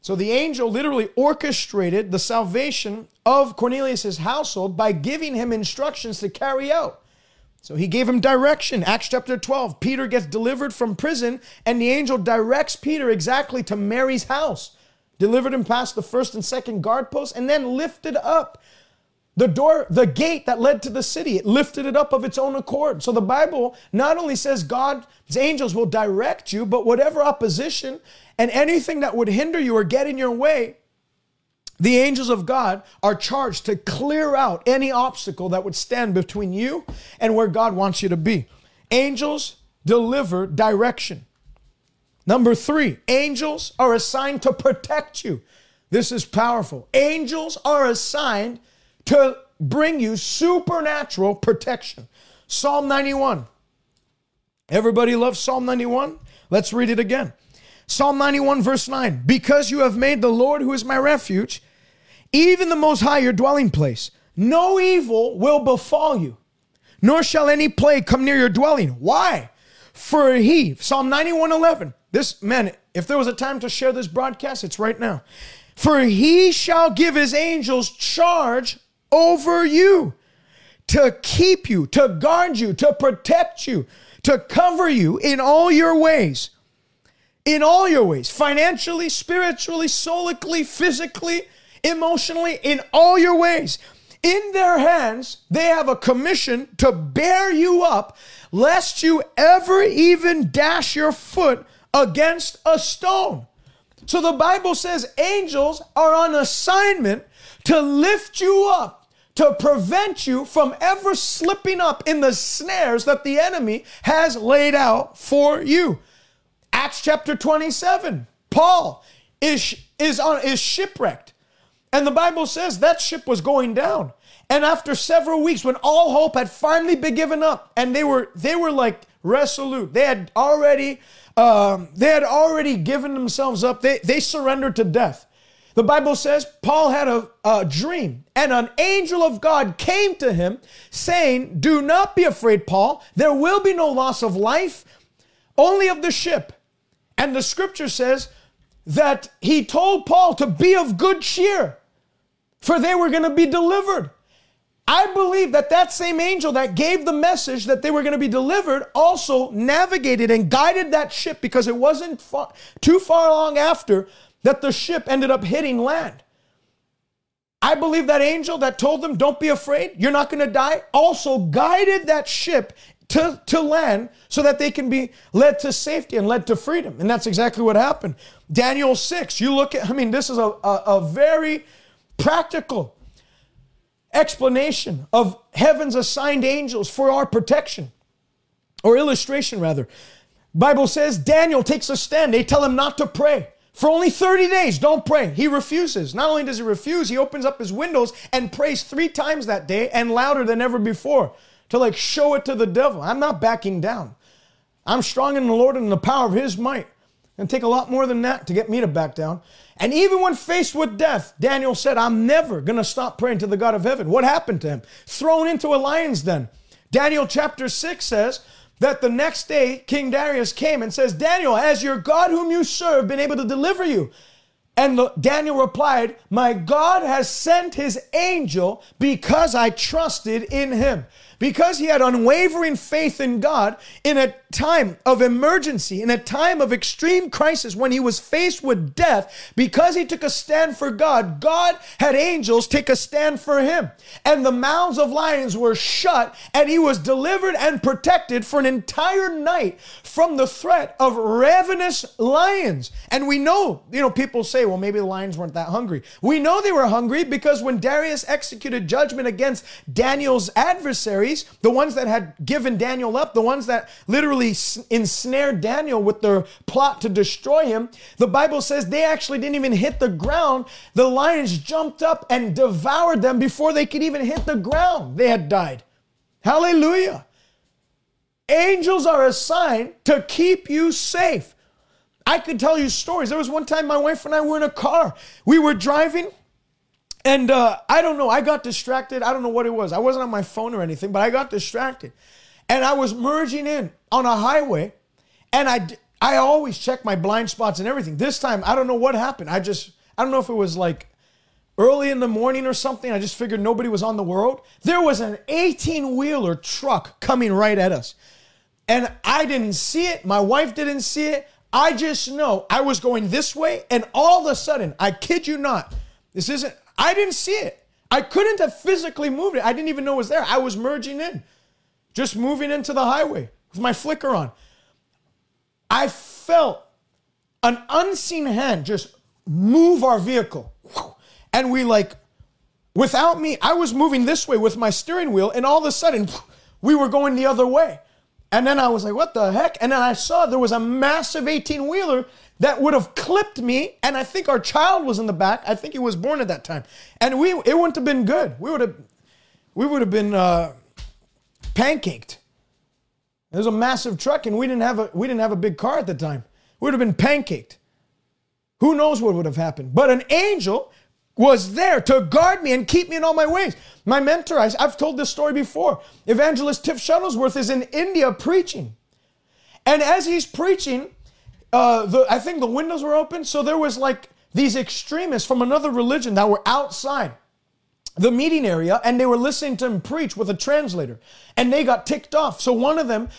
So the angel literally orchestrated the salvation of Cornelius' household by giving him instructions to carry out. So he gave him direction. Acts chapter 12, Peter gets delivered from prison, and the angel directs Peter exactly to Mary's house, delivered him past the first and second guard posts, and then lifted up the door, the gate that led to the city. It lifted it up of its own accord. So the Bible not only says God's angels will direct you, but whatever opposition and anything that would hinder you or get in your way, the angels of God are charged to clear out any obstacle that would stand between you and where God wants you to be. Angels deliver direction. Number 3, angels are assigned to protect you. This is powerful. Angels are assigned to bring you supernatural protection. Psalm 91. Everybody loves Psalm 91? Let's read it again. Psalm 91 verse 9. Because you have made the Lord, who is my refuge, even the Most High, your dwelling place, no evil will befall you, nor shall any plague come near your dwelling. Why? For he, Psalm 91:11. This, man, if there was a time to share this broadcast, it's right now. For he shall give his angels charge over you, to keep you, to guard you, to protect you, to cover you in all your ways. in all your ways, financially, spiritually, solically, physically, emotionally, in all your ways. In their hands, they have a commission to bear you up, lest you ever even dash your foot against a stone. So the Bible says angels are on assignment to lift you up, to prevent you from ever slipping up in the snares that the enemy has laid out for you. Acts chapter 27, Paul is shipwrecked. And the Bible says that ship was going down. And after several weeks, when all hope had finally been given up, and they were like resolute. They had already given themselves up. They surrendered to death. The Bible says Paul had a dream, and an angel of God came to him saying, "Do not be afraid, Paul. There will be no loss of life, only of the ship." And the scripture says that he told Paul to be of good cheer, for they were going to be delivered. I believe that same angel that gave the message that they were going to be delivered also navigated and guided that ship, because it wasn't too far long after that the ship ended up hitting land. I believe that angel that told them, "Don't be afraid, you're not going to die," also guided that ship to land so that they can be led to safety and led to freedom. And that's exactly what happened. Daniel 6, you look at, this is a very practical explanation of heaven's assigned angels for our protection, or illustration rather. Bible says Daniel takes a stand. They tell him not to pray. For only 30 days, don't pray. He refuses. Not only does he refuse, he opens up his windows and prays 3 times that day, and louder than ever before, to like show it to the devil. "I'm not backing down. I'm strong in the Lord and in the power of his might." And take a lot more than that to get me to back down. And even when faced with death, Daniel said, "I'm never going to stop praying to the God of heaven." What happened to him? Thrown into a lion's den. Daniel chapter 6 says that the next day, King Darius came and says, "Daniel, has your God whom you serve been able to deliver you?" And Daniel replied, "My God has sent his angel because I trusted in him." Because he had unwavering faith in God, in a time of emergency, in a time of extreme crisis, when he was faced with death, because he took a stand for God, God had angels take a stand for him. And the mouths of lions were shut, and he was delivered and protected for an entire night from the threat of ravenous lions. And we know, people say, "Well, maybe the lions weren't that hungry." We know they were hungry, because when Darius executed judgment against Daniel's adversaries, the ones that had given Daniel up, the ones that literally ensnared Daniel with their plot to destroy him, the Bible says they actually didn't even hit the ground. The lions jumped up and devoured them before they could even hit the ground. They had died. Hallelujah. Angels are assigned to keep you safe. I could tell you stories. There was one time my wife and I were in a car. We were driving, and I got distracted. I don't know what it was. I wasn't on my phone or anything, but I got distracted. And I was merging in on a highway, and I always check my blind spots and everything. This time, I don't know what happened. I don't know if it was like early in the morning or something. I just figured nobody was on the road. There was an 18-wheeler truck coming right at us. And I didn't see it. My wife didn't see it. I just know I was going this way, and all of a sudden, I kid you not, I didn't see it. I couldn't have physically moved it. I didn't even know it was there. I was merging in, just moving into the highway with my flicker on. I felt an unseen hand just move our vehicle. And without me, I was moving this way with my steering wheel, and all of a sudden, we were going the other way. And then I was like, "What the heck?" And then I saw there was a massive 18-wheeler that would have clipped me, and I think our child was in the back. I think he was born at that time. And it wouldn't have been good. We would have been pancaked. There's a massive truck, and we didn't have a big car at the time. We would have been pancaked. Who knows what would have happened? But an angel was there to guard me and keep me in all my ways. My mentor, I've told this story before, Evangelist Tiff Shuttlesworth is in India preaching. And as he's preaching, I think the windows were open, so there was like these extremists from another religion that were outside. the meeting area, and they were listening to him preach with a translator, and they got ticked off. So one of them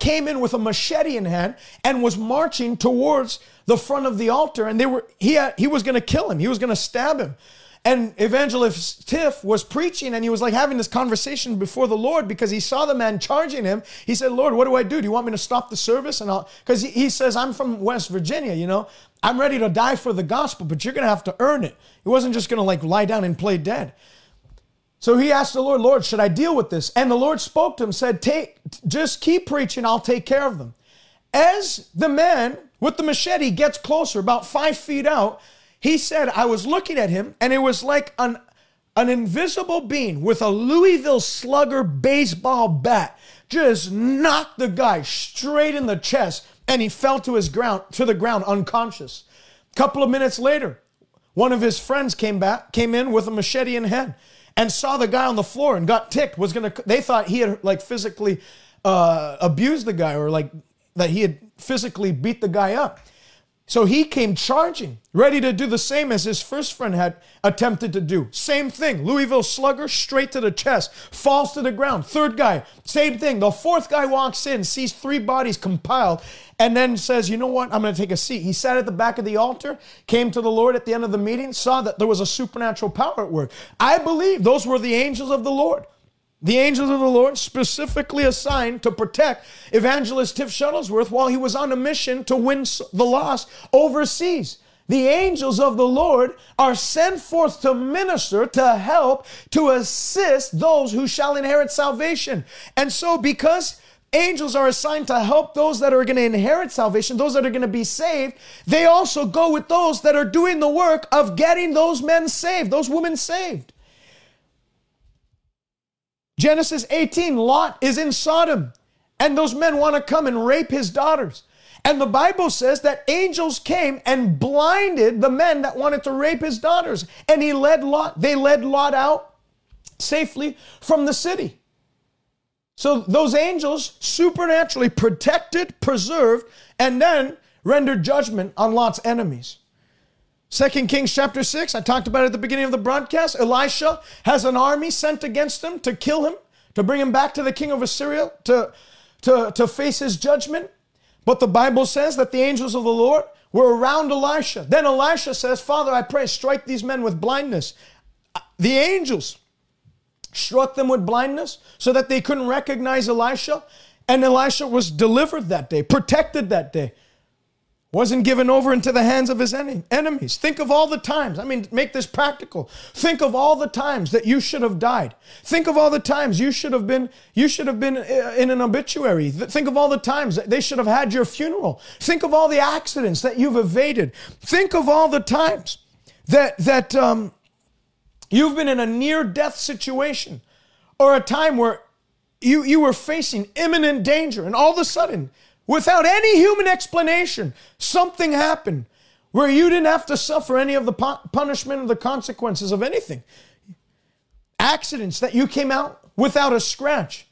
came in with a machete in hand and was marching towards the front of the altar, and he was going to kill him. He was going to stab him. And Evangelist Tiff was preaching, and he was like having this conversation before the Lord because he saw the man charging him. He said, "Lord, what do I do? Do you want me to stop the service?" And because he says, "I'm from West Virginia, you know, I'm ready to die for the gospel, but you're going to have to earn it." He wasn't just going to like lie down and play dead. So he asked the Lord, "Lord, should I deal with this?" And the Lord spoke to him, said, "Just keep preaching. I'll take care of them." As the man with the machete gets closer, about 5 feet out, he said, "I was looking at him, and it was like an invisible being with a Louisville Slugger baseball bat just knocked the guy straight in the chest, and he fell to the ground unconscious." A couple of minutes later, one of his friends came in with a machete in hand and saw the guy on the floor and got ticked. They thought he had like physically abused the guy, or like that he had physically beat the guy up. So he came charging, ready to do the same as his first friend had attempted to do. Same thing, Louisville Slugger, straight to the chest, falls to the ground. Third guy, same thing. The fourth guy walks in, sees three bodies compiled, and then says, "You know what, I'm going to take a seat." He sat at the back of the altar, came to the Lord at the end of the meeting, saw that there was a supernatural power at work. I believe those were the angels of the Lord. The angels of the Lord specifically assigned to protect Evangelist Tiff Shuttlesworth while he was on a mission to win the lost overseas. The angels of the Lord are sent forth to minister, to help, to assist those who shall inherit salvation. And so because angels are assigned to help those that are going to inherit salvation, those that are going to be saved, they also go with those that are doing the work of getting those men saved, those women saved. Genesis 18, Lot is in Sodom, and those men want to come and rape his daughters. And the Bible says that angels came and blinded the men that wanted to rape his daughters. And they led Lot out safely from the city. So those angels supernaturally protected, preserved, and then rendered judgment on Lot's enemies. 2 Kings chapter 6, I talked about it at the beginning of the broadcast. Elisha has an army sent against him to kill him, to bring him back to the king of Assyria to face his judgment. But the Bible says that the angels of the Lord were around Elisha. Then Elisha says, "Father, I pray, strike these men with blindness." The angels struck them with blindness so that they couldn't recognize Elisha. And Elisha was delivered that day, protected that day. Wasn't given over into the hands of his enemies. Think of all the times. I mean, make this practical. Think of all the times that you should have died. Think of all the times you should have been in an obituary. Think of all the times that they should have had your funeral. Think of all the accidents that you've evaded. Think of all the times that you've been in a near-death situation, or a time where you were facing imminent danger, and all of a sudden, without any human explanation, something happened where you didn't have to suffer any of the punishment or the consequences of anything. Accidents that you came out without a scratch.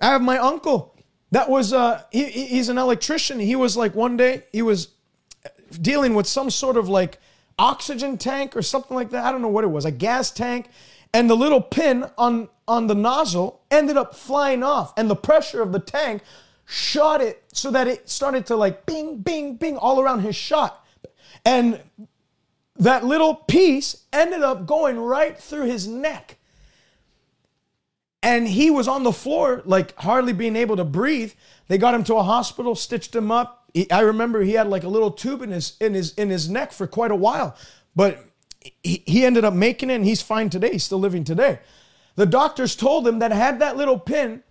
I have my uncle that was, he's an electrician. He was like one day, he was dealing with some sort of like oxygen tank or something like that. I don't know what it was, a gas tank. And the little pin on the nozzle ended up flying off, and the pressure of the tank shot it so that it started to like bing, bing, bing all around his shot. And that little piece ended up going right through his neck. And he was on the floor, like hardly being able to breathe. They got him to a hospital, stitched him up. I remember he had like a little tube in his neck for quite a while, but he ended up making it, and he's fine today. He's still living today. The doctors told him that had that little pin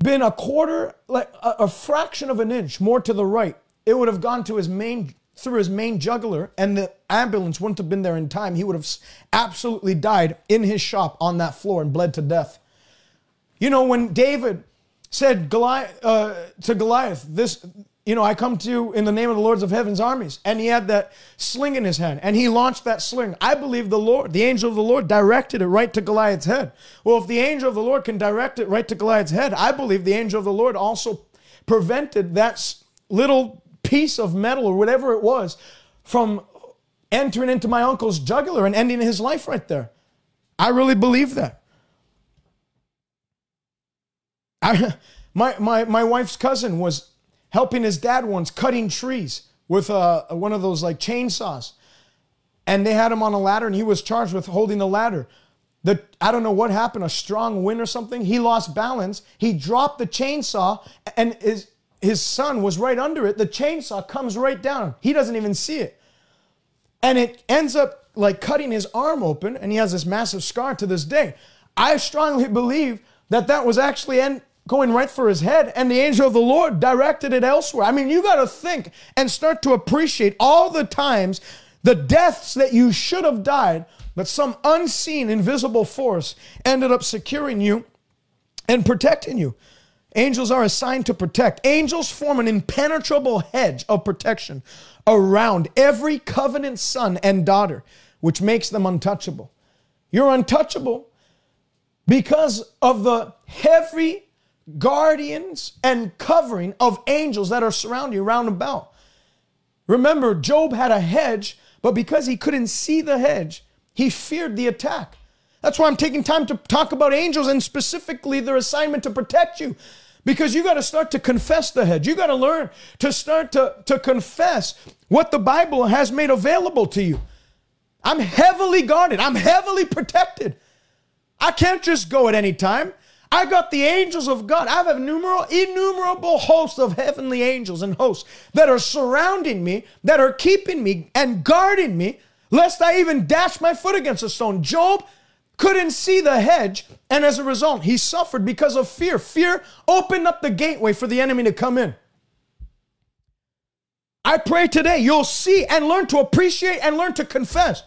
been a fraction of an inch more to the right, it would have gone to through his main jugular, and the ambulance wouldn't have been there in time. He would have absolutely died in his shop on that floor and bled to death. You know, when David said to Goliath, "This, you know, I come to you in the name of the Lord of heaven's armies," and he had that sling in his hand, and he launched that sling. I believe the angel of the Lord directed it right to Goliath's head. Well, if the angel of the Lord can direct it right to Goliath's head, I believe the angel of the Lord also prevented that little piece of metal or whatever it was from entering into my uncle's jugular and ending his life right there. I really believe that. My wife's cousin was helping his dad once cutting trees with one of those like chainsaws. And they had him on a ladder and he was charged with holding the ladder. I don't know what happened, a strong wind or something. He lost balance. He dropped the chainsaw and his son was right under it. The chainsaw comes right down. He doesn't even see it. And it ends up like cutting his arm open and he has this massive scar to this day. I strongly believe that was actually going right for his head, and the angel of the Lord directed it elsewhere. I mean, you got to think and start to appreciate all the times, the deaths that you should have died, but some unseen, invisible force ended up securing you and protecting you. Angels are assigned to protect. Angels form an impenetrable hedge of protection around every covenant son and daughter, which makes them untouchable. You're untouchable because of the heavy guardians and covering of angels that are surrounding you round about. Remember, Job had a hedge, but because he couldn't see the hedge, he feared the attack. That's why I'm taking time to talk about angels and specifically their assignment to protect you, because you got to start to confess the hedge. You got to learn to start to confess what the Bible has made available to you. I'm heavily guarded. I'm heavily protected. I can't just go at any time. I got the angels of God. I have innumerable hosts of heavenly angels and hosts that are surrounding me, that are keeping me and guarding me, lest I even dash my foot against a stone. Job couldn't see the hedge, and as a result, he suffered because of fear. Fear opened up the gateway for the enemy to come in. I pray today you'll see and learn to appreciate and learn to confess.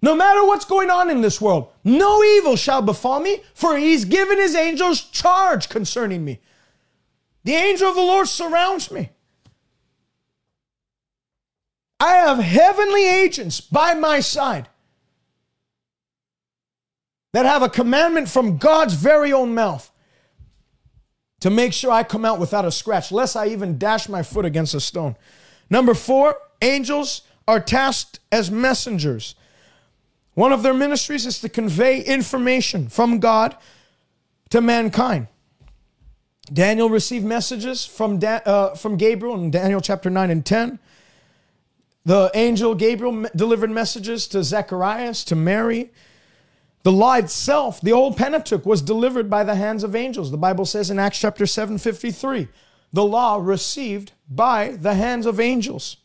No matter what's going on in this world, no evil shall befall me, for he's given his angels charge concerning me. The angel of the Lord surrounds me. I have heavenly agents by my side that have a commandment from God's very own mouth to make sure I come out without a scratch, lest I even dash my foot against a stone. Number 4, angels are tasked as messengers. One of their ministries is to convey information from God to mankind. Daniel received messages from Gabriel in Daniel chapter 9 and 10. The angel Gabriel delivered messages to Zacharias, to Mary. The law itself, the old Pentateuch, was delivered by the hands of angels. The Bible says in Acts chapter 7:53, the law received by the hands of angels.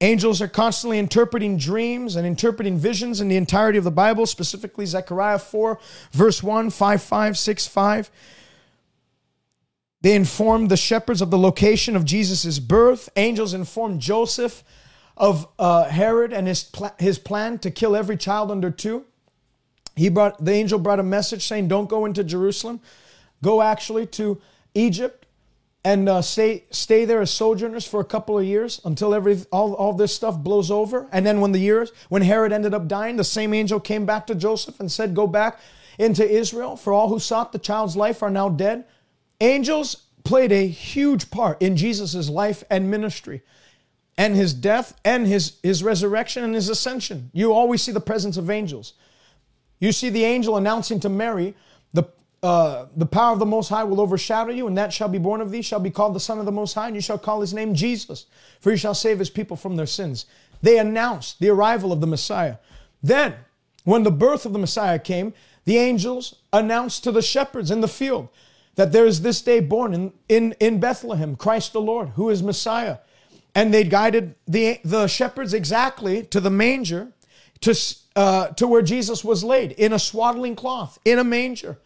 Angels are constantly interpreting dreams and interpreting visions in the entirety of the Bible, specifically Zechariah 4, verse 1, 5, 6, 5. They informed the shepherds of the location of Jesus' birth. Angels informed Joseph of Herod and his plan to kill every child under 2. The angel brought a message saying, don't go into Jerusalem. Go actually to Egypt and stay there as sojourners for a couple of years until all this stuff blows over. And then when Herod ended up dying, the same angel came back to Joseph and said, go back into Israel, for all who sought the child's life are now dead. Angels played a huge part in Jesus' life and ministry, and his death and his resurrection and his ascension. You always see the presence of angels. You see the angel announcing to Mary, the power of the Most High will overshadow you, and that shall be born of thee, shall be called the Son of the Most High, and you shall call his name Jesus, for he shall save his people from their sins. They announced the arrival of the Messiah. Then, when the birth of the Messiah came, the angels announced to the shepherds in the field that there is this day born in Bethlehem, Christ the Lord, who is Messiah. And they guided the shepherds exactly to the manger, to where Jesus was laid, in a swaddling cloth, in a manger.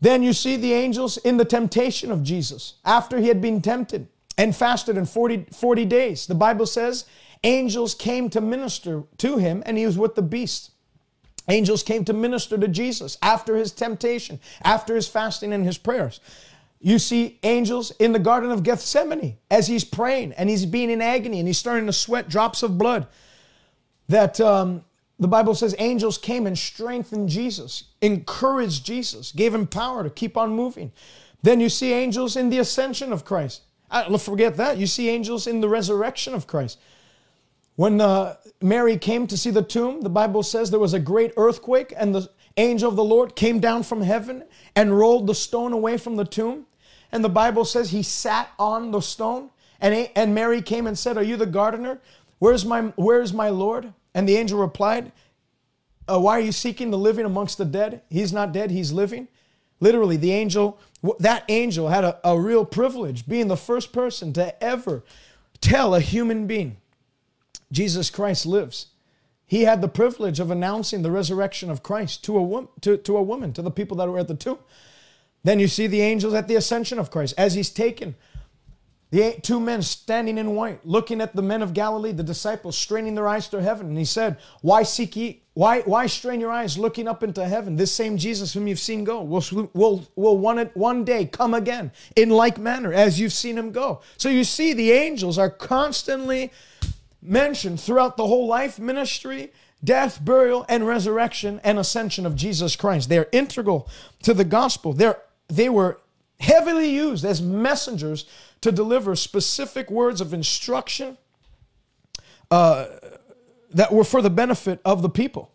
Then you see the angels in the temptation of Jesus after he had been tempted and fasted in 40 days. The Bible says angels came to minister to him, and he was with the beast. Angels came to minister to Jesus after his temptation, after his fasting and his prayers. You see angels in the Garden of Gethsemane as he's praying and he's being in agony and he's starting to sweat drops of blood. The Bible says angels came and strengthened Jesus, encouraged Jesus, gave him power to keep on moving. Then you see angels in the ascension of Christ. Forget that. You see angels in the resurrection of Christ. When Mary came to see the tomb, the Bible says there was a great earthquake, and the angel of the Lord came down from heaven and rolled the stone away from the tomb. And the Bible says he sat on the stone, and Mary came and said, "Are you the gardener? Where's my Lord?" And the angel replied, "Why are you seeking the living amongst the dead? He's not dead, he's living." Literally, the angel, that angel had a real privilege, being the first person to ever tell a human being, Jesus Christ lives. He had the privilege of announcing the resurrection of Christ to a woman, to the people that were at the tomb. Then you see the angels at the ascension of Christ. As he's taken, the two men standing in white, looking at the men of Galilee, the disciples, straining their eyes to heaven. And he said, Why strain your eyes looking up into heaven? This same Jesus whom you've seen go will one day come again in like manner as you've seen him go. So you see the angels are constantly mentioned throughout the whole life, ministry, death, burial, and resurrection and ascension of Jesus Christ. They're integral to the gospel. They were heavily used as messengers to deliver specific words of instruction that were for the benefit of the people.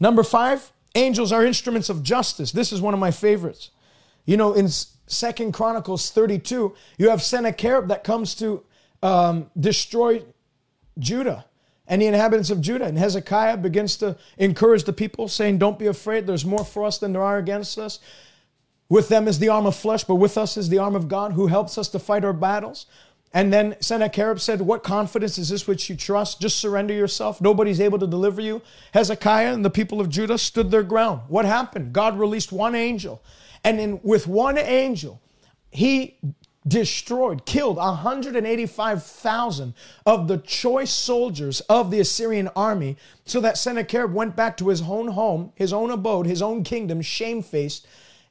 Number 5, angels are instruments of justice. This is one of my favorites. You know, in 2 Chronicles 32, you have Sennacherib that comes to destroy Judah and the inhabitants of Judah. And Hezekiah begins to encourage the people, saying, "Don't be afraid. There's more for us than there are against us. With them is the arm of flesh, but with us is the arm of God who helps us to fight our battles." And then Sennacherib said, "What confidence is this which you trust? Just surrender yourself. Nobody's able to deliver you." Hezekiah and the people of Judah stood their ground. What happened? God released one angel. And then with one angel, he destroyed, killed 185,000 of the choice soldiers of the Assyrian army, so that Sennacherib went back to his own home, his own abode, his own kingdom, shamefaced,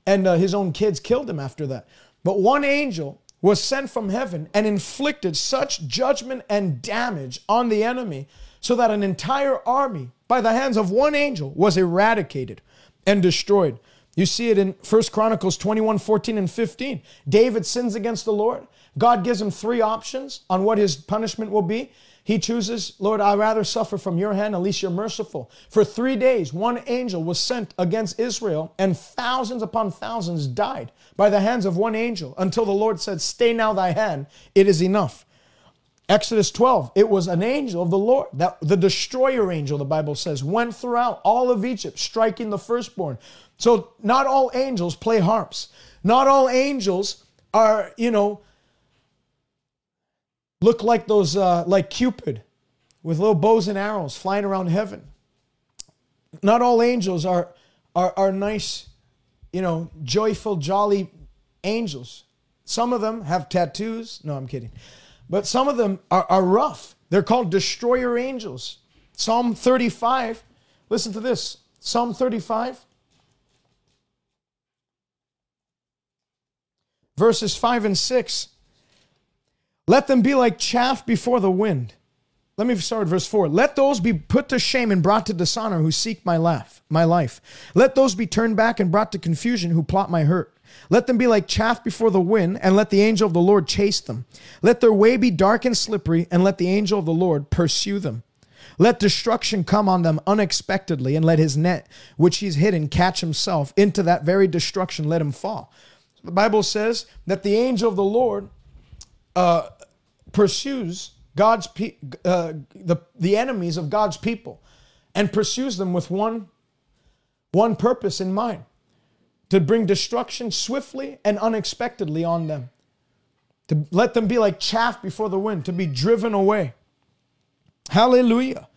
and his own kids killed him after that. But one angel was sent from heaven and inflicted such judgment and damage on the enemy so that an entire army, by the hands of one angel, was eradicated and destroyed. You see it in 1 Chronicles 21, 14, and 15. David sins against the Lord. God gives him three options on what his punishment will be. He chooses, "Lord, I'd rather suffer from your hand, at least you're merciful." For 3 days, one angel was sent against Israel, and thousands upon thousands died by the hands of one angel, until the Lord said, "Stay now thy hand, it is enough." Exodus 12, it was an angel of the Lord, that the destroyer angel, the Bible says, went throughout all of Egypt, striking the firstborn. So not all angels play harps. Not all angels are, look like those, like Cupid with little bows and arrows flying around heaven. Not all angels are nice, joyful, jolly angels. Some of them have tattoos. No, I'm kidding. But some of them are rough. They're called destroyer angels. Psalm 35, listen to this. Psalm 35, verses 5 and 6. "Let them be like chaff before the wind." Let me start at verse 4. "Let those be put to shame and brought to dishonor who seek my life. Let those be turned back and brought to confusion who plot my hurt. Let them be like chaff before the wind, and let the angel of the Lord chase them. Let their way be dark and slippery, and let the angel of the Lord pursue them. Let destruction come on them unexpectedly, and let his net, which he's hidden, catch himself. Into that very destruction, let him fall." The Bible says that the angel of the Lord pursues God's the enemies of God's people, and pursues them with one purpose in mind: to bring destruction swiftly and unexpectedly on them, to let them be like chaff before the wind, to be driven away. Hallelujah.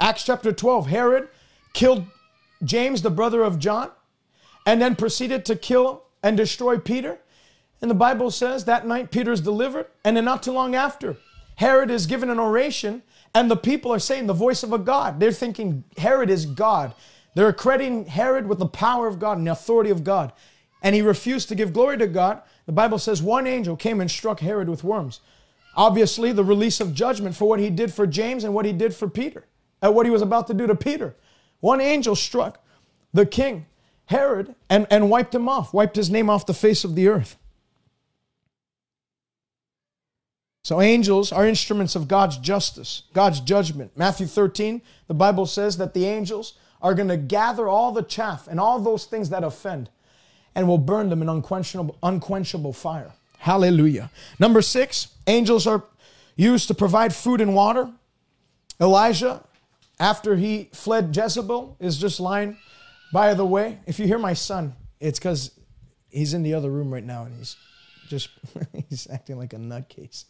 Acts chapter 12, Herod killed James, the brother of John, and then proceeded to kill and destroy Peter. And the Bible says that night Peter is delivered, and then not too long after, Herod is given an oration, and the people are saying the voice of a god. They're thinking Herod is God. They're crediting Herod with the power of God and the authority of God. And he refused to give glory to God. The Bible says one angel came and struck Herod with worms. Obviously, the release of judgment for what he did for James and what he did for Peter, and what he was about to do to Peter. One angel struck the king, Herod, and wiped him off, wiped his name off the face of the earth. So angels are instruments of God's justice, God's judgment. Matthew 13, the Bible says that the angels are going to gather all the chaff and all those things that offend and will burn them in unquenchable fire. Hallelujah. Number 6, angels are used to provide food and water. Elijah, after he fled Jezebel, is just lying by the way. If you hear my son, it's because he's in the other room right now and he's just he's acting like a nutcase.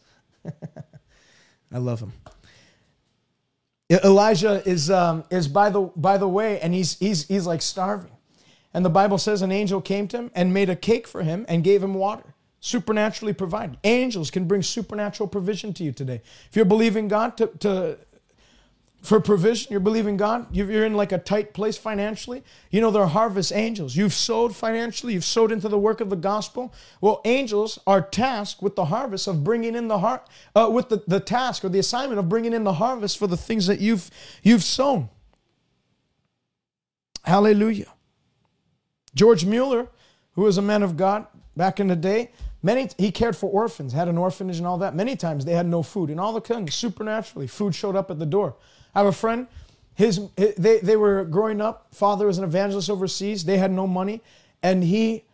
I love him. Elijah is by the way, and he's like starving. And the Bible says an angel came to him and made a cake for him and gave him water. Supernaturally provided. Angels can bring supernatural provision to you today. If you're believing God for provision, you're believing God, you're in like a tight place financially, you know, they're harvest angels. You've sowed financially, you've sowed into the work of the gospel. Well, angels are tasked with the harvest of bringing in the task or the assignment of bringing in the harvest for the things that you've sown. Hallelujah. George Mueller, who was a man of God back in the day, he cared for orphans, had an orphanage and all that. Many times they had no food. And all the things, supernaturally, food showed up at the door. I have a friend, they were growing up, father was an evangelist overseas, they had no money, and he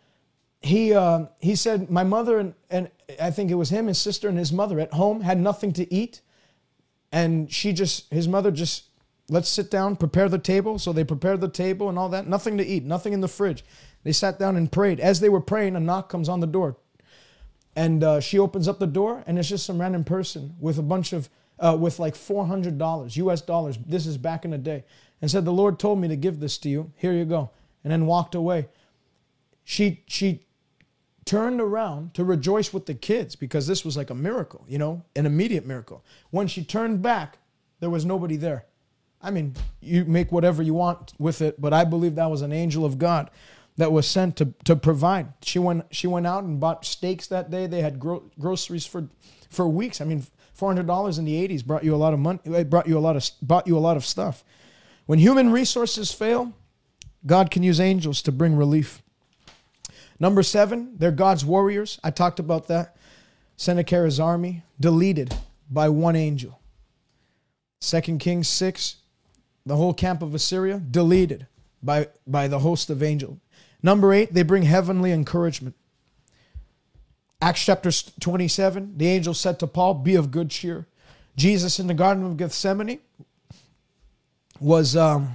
said, my mother and I think it was him, his sister and his mother at home had nothing to eat, and his mother just, let's sit down, prepare the table. So they prepared the table and all that, nothing to eat, nothing in the fridge. They sat down and prayed. As they were praying, a knock comes on the door, and she opens up the door, and it's just some random person with a bunch of with like $400, U.S. dollars. This is back in the day. And said, the Lord told me to give this to you. Here you go. And then walked away. She turned around to rejoice with the kids because this was like a miracle, you know, an immediate miracle. When she turned back, there was nobody there. I mean, you make whatever you want with it, but I believe that was an angel of God that was sent to provide. She went out and bought steaks that day. They had groceries for weeks. I mean, $400 in the 80s brought you a lot of money. It bought you a lot of stuff. When human resources fail, God can use angels to bring relief. Number 7, they're God's warriors. I talked about that. Sennacherib's army deleted by one angel. 2 Kings 6, the whole camp of Assyria deleted by the host of angels. Number 8, they bring heavenly encouragement. Acts chapter 27, the angel said to Paul, be of good cheer. Jesus in the Garden of Gethsemane was in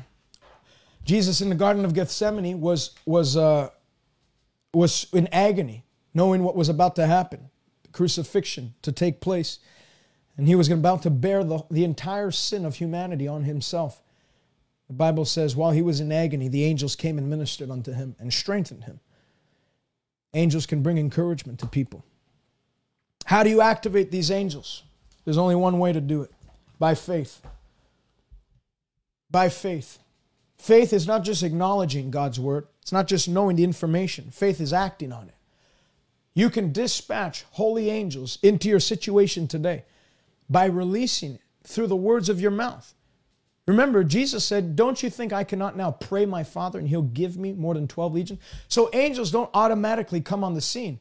agony, knowing what was about to happen, the crucifixion to take place. And he was about to bear the entire sin of humanity on himself. The Bible says, while he was in agony, the angels came and ministered unto him and strengthened him. Angels can bring encouragement to people. How do you activate these angels? There's only one way to do it. By faith. By faith. Faith is not just acknowledging God's word. It's not just knowing the information. Faith is acting on it. You can dispatch holy angels into your situation today by releasing it through the words of your mouth. Remember, Jesus said, don't you think I cannot now pray my Father and He'll give me more than 12 legions? So angels don't automatically come on the scene.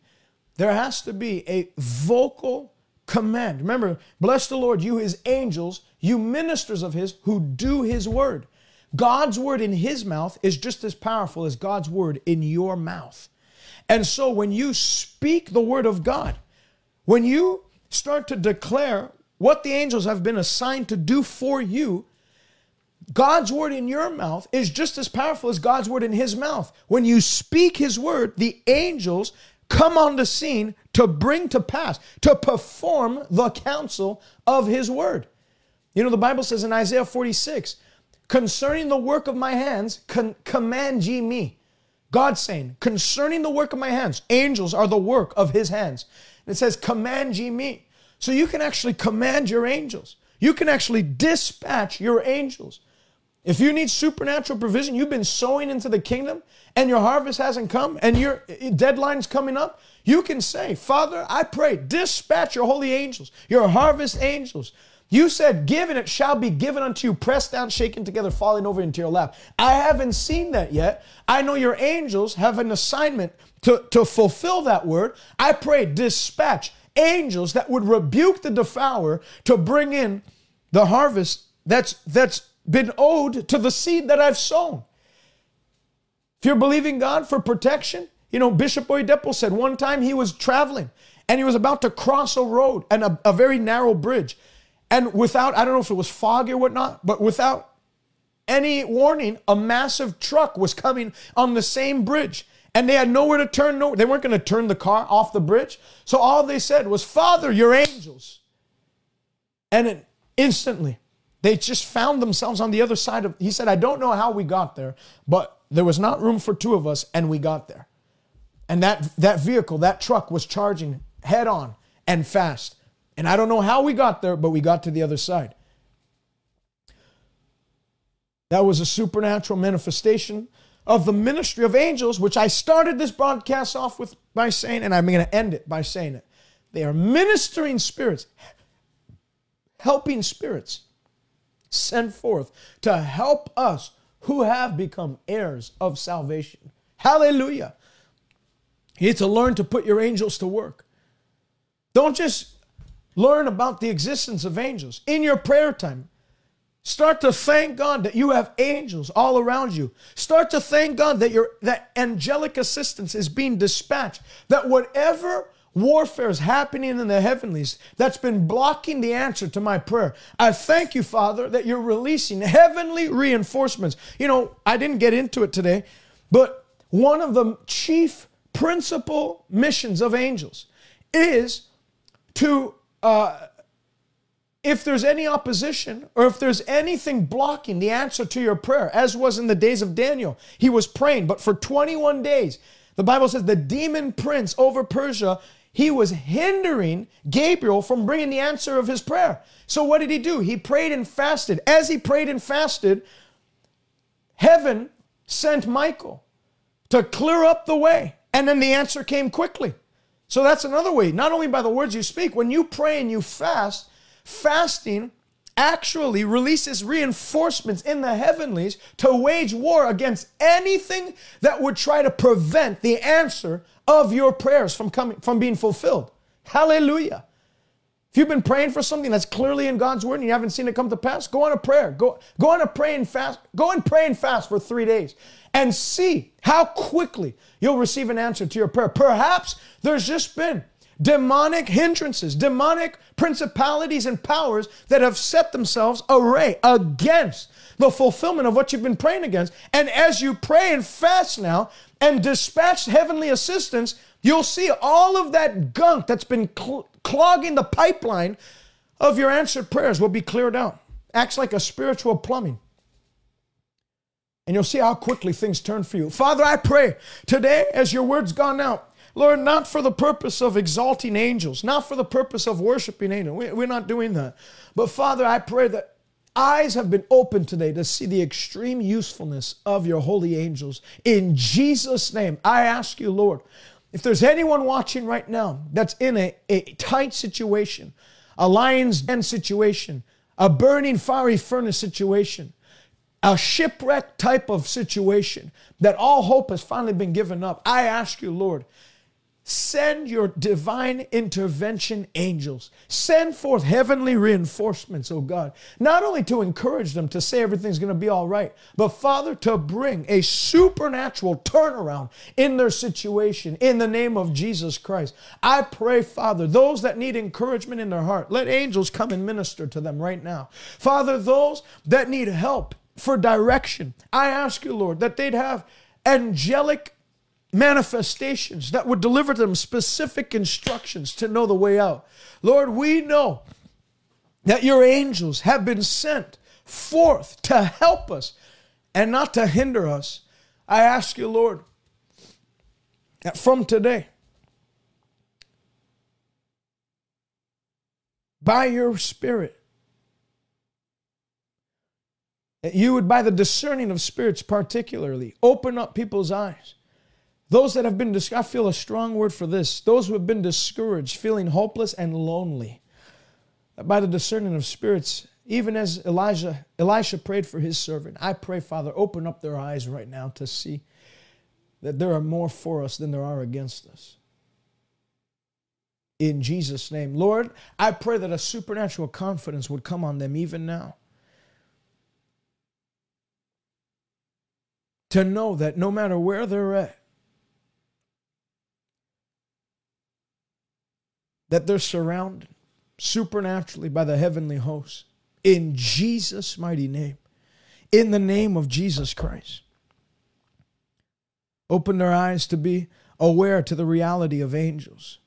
There has to be a vocal command. Remember, bless the Lord, you His angels, you ministers of His who do His word. God's word in His mouth is just as powerful as God's word in your mouth. And so when you speak the word of God, when you start to declare what the angels have been assigned to do for you, God's word in your mouth is just as powerful as God's word in His mouth. When you speak His word, the angels come on the scene to bring to pass, to perform the counsel of His word. You know, the Bible says in Isaiah 46, concerning the work of my hands, command ye me. God's saying, concerning the work of my hands, angels are the work of His hands. It says, command ye me. So you can actually command your angels. You can actually dispatch your angels. If you need supernatural provision, you've been sowing into the kingdom and your harvest hasn't come and your deadline's coming up, you can say, Father, I pray, dispatch your holy angels, your harvest angels. You said, give and it shall be given unto you, pressed down, shaken together, falling over into your lap. I haven't seen that yet. I know your angels have an assignment to fulfill that word. I pray, dispatch angels that would rebuke the devourer to bring in the harvest that's been owed to the seed that I've sown. If you're believing God for protection, you know, Bishop Oyedepo said one time he was traveling and he was about to cross a road and a very narrow bridge. And without, I don't know if it was fog or whatnot, but without any warning, a massive truck was coming on the same bridge. And they had nowhere to turn. No, they weren't going to turn the car off the bridge. So all they said was, "Father, your angels." And instantly, they just found themselves on the other side of, he said, "I don't know how we got there, but there was not room for two of us, and we got there." And that vehicle, that truck was charging head on and fast. And I don't know how we got there, but we got to the other side. That was a supernatural manifestation of the ministry of angels, which I started this broadcast off with by saying, and I'm going to end it by saying it. They are ministering spirits, helping spirits sent forth to help us who have become heirs of salvation. Hallelujah. You need to learn to put your angels to work. Don't just learn about the existence of angels. In your prayer time, start to thank God that you have angels all around you. Start to thank God that that angelic assistance is being dispatched, that whatever warfare is happening in the heavenlies that's been blocking the answer to my prayer, I thank you, Father, that you're releasing heavenly reinforcements. You know, I didn't get into it today, but one of the chief principal missions of angels is to if there's any opposition or if there's anything blocking the answer to your prayer, as was in the days of Daniel. He was praying, but for 21 days, the Bible says the demon prince over Persia, he was hindering Gabriel from bringing the answer of his prayer. So what did he do? He prayed and fasted. As he prayed and fasted, heaven sent Michael to clear up the way, and then the answer came quickly. So that's another way, not only by the words you speak, when you pray and you fast, fasting actually releases reinforcements in the heavenlies to wage war against anything that would try to prevent the answer of your prayers from being fulfilled. Hallelujah. If you've been praying for something that's clearly in God's word and you haven't seen it come to pass, go on a prayer. Go on a pray and fast. Go and pray and fast for 3 days and see how quickly you'll receive an answer to your prayer. Perhaps there's just been demonic hindrances, demonic principalities and powers that have set themselves array against the fulfillment of what you've been praying against. And as you pray and fast now and dispatch heavenly assistance, you'll see all of that gunk that's been clogging the pipeline of your answered prayers will be cleared out. Acts like a spiritual plumbing. And you'll see how quickly things turn for you. Father, I pray today as your word's gone out, Lord, not for the purpose of exalting angels, not for the purpose of worshiping angels. We're not doing that. But Father, I pray that eyes have been opened today to see the extreme usefulness of your holy angels. In Jesus' name, I ask you, Lord, if there's anyone watching right now that's in a tight situation, a lion's den situation, a burning fiery furnace situation, a shipwreck type of situation, that all hope has finally been given up, I ask you, Lord, send your divine intervention angels. Send forth heavenly reinforcements, oh God, not only to encourage them to say everything's going to be all right, but Father, to bring a supernatural turnaround in their situation in the name of Jesus Christ. I pray, Father, those that need encouragement in their heart, let angels come and minister to them right now. Father, those that need help for direction, I ask you, Lord, that they'd have angelic manifestations that would deliver them specific instructions to know the way out. Lord, we know that your angels have been sent forth to help us and not to hinder us. I ask you, Lord, that from today, by your Spirit, that you would, by the discerning of spirits particularly, open up people's eyes. Those that have been, I feel a strong word for this, those who have been discouraged, feeling hopeless and lonely, by the discerning of spirits, even as Elisha prayed for his servant, I pray, Father, open up their eyes right now to see that there are more for us than there are against us. in Jesus' name. Lord, I pray that a supernatural confidence would come on them even now, to know that no matter where they're at, that they're surrounded supernaturally by the heavenly host in Jesus' mighty name, in the name of Jesus Christ. Open their eyes to be aware to the reality of angels.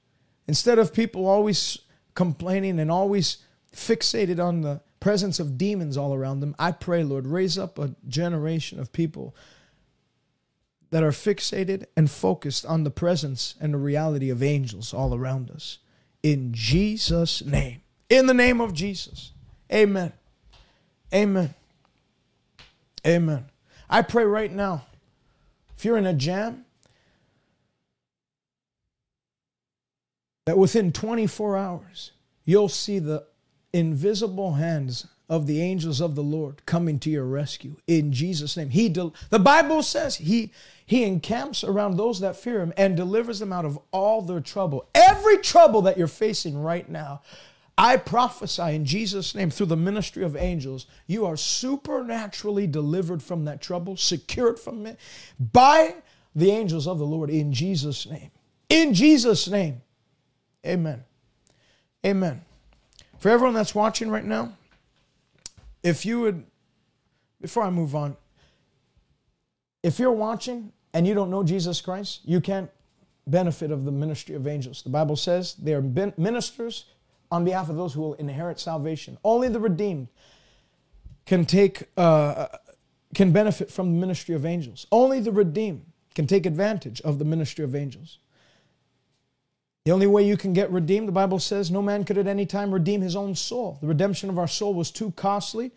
Instead of people always complaining and always fixated on the presence of demons all around them, I pray, Lord, raise up a generation of people that are fixated and focused on the presence and the reality of angels all around us. In Jesus' name. In the name of Jesus. Amen. Amen. Amen. I pray right now, if you're in a jam, that within 24 hours, you'll see the invisible hands of the angels of the Lord coming to your rescue in Jesus' name. The Bible says he encamps around those that fear him and delivers them out of all their trouble. Every trouble that you're facing right now, I prophesy in Jesus' name through the ministry of angels, you are supernaturally delivered from that trouble, secured from it by the angels of the Lord in Jesus' name. In Jesus' name. Amen. Amen. For everyone that's watching right now, if you would, before I move on, if you're watching and you don't know Jesus Christ, you can't benefit of the ministry of angels. The Bible says they are ministers on behalf of those who will inherit salvation. Only the redeemed can benefit from the ministry of angels. Only the redeemed can take advantage of the ministry of angels. The only way you can get redeemed, the Bible says, no man could at any time redeem his own soul. The redemption of our soul was too costly.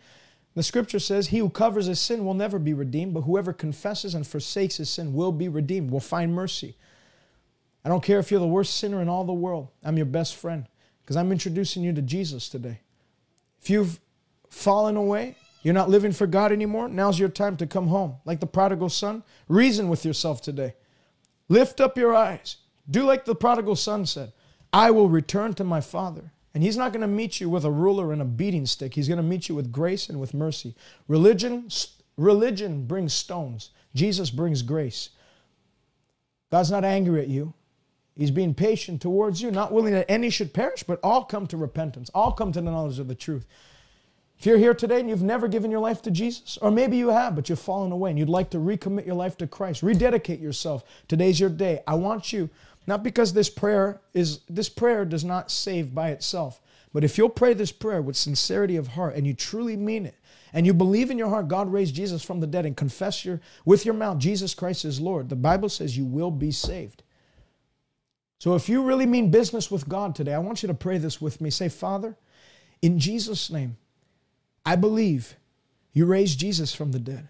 The scripture says, he who covers his sin will never be redeemed, but whoever confesses and forsakes his sin will be redeemed, will find mercy. I don't care if you're the worst sinner in all the world. I'm your best friend because I'm introducing you to Jesus today. If you've fallen away, you're not living for God anymore, now's your time to come home. Like the prodigal son, reason with yourself today. Lift up your eyes. Do like the prodigal son said, I will return to my father. And he's not going to meet you with a ruler and a beating stick. He's going to meet you with grace and with mercy. Religion brings stones. Jesus brings grace. God's not angry at you. He's being patient towards you, not willing that any should perish, but all come to repentance. All come to the knowledge of the truth. If you're here today and you've never given your life to Jesus, or maybe you have, but you've fallen away and you'd like to recommit your life to Christ, rededicate yourself. Today's your day. I want you, not because this prayer does not save by itself, but if you'll pray this prayer with sincerity of heart and you truly mean it, and you believe in your heart God raised Jesus from the dead and confess with your mouth Jesus Christ is Lord, the Bible says you will be saved. So if you really mean business with God today, I want you to pray this with me. Say, Father, in Jesus' name, I believe you raised Jesus from the dead.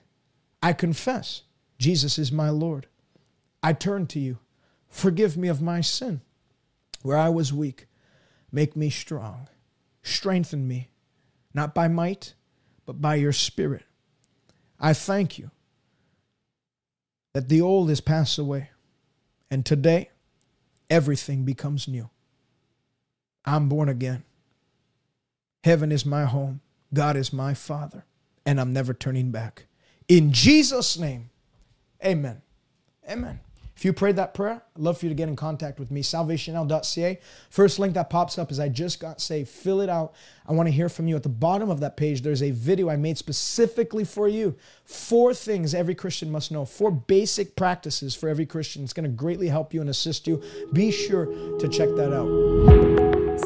I confess Jesus is my Lord. I turn to you. Forgive me of my sin. Where I was weak, make me strong. Strengthen me, not by might, but by your Spirit. I thank you that the old has passed away, and today everything becomes new. I'm born again. Heaven is my home. God is my Father, and I'm never turning back. In Jesus' name, amen. Amen. If you prayed that prayer, I'd love for you to get in contact with me, salvationnow.ca. First link that pops up is I just got saved. Fill it out. I want to hear from you. At the bottom of that page, there's a video I made specifically for you. 4 things every Christian must know. 4 basic practices for every Christian. It's going to greatly help you and assist you. Be sure to check that out.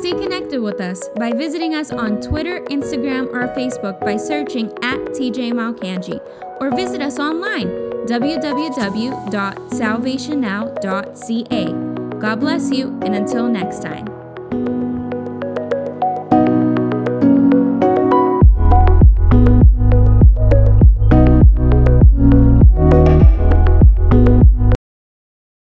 Stay connected with us by visiting us on Twitter, Instagram, or Facebook by searching @TJ Maokanji, or visit us online, www.salvationnow.ca. God bless you, and until next time.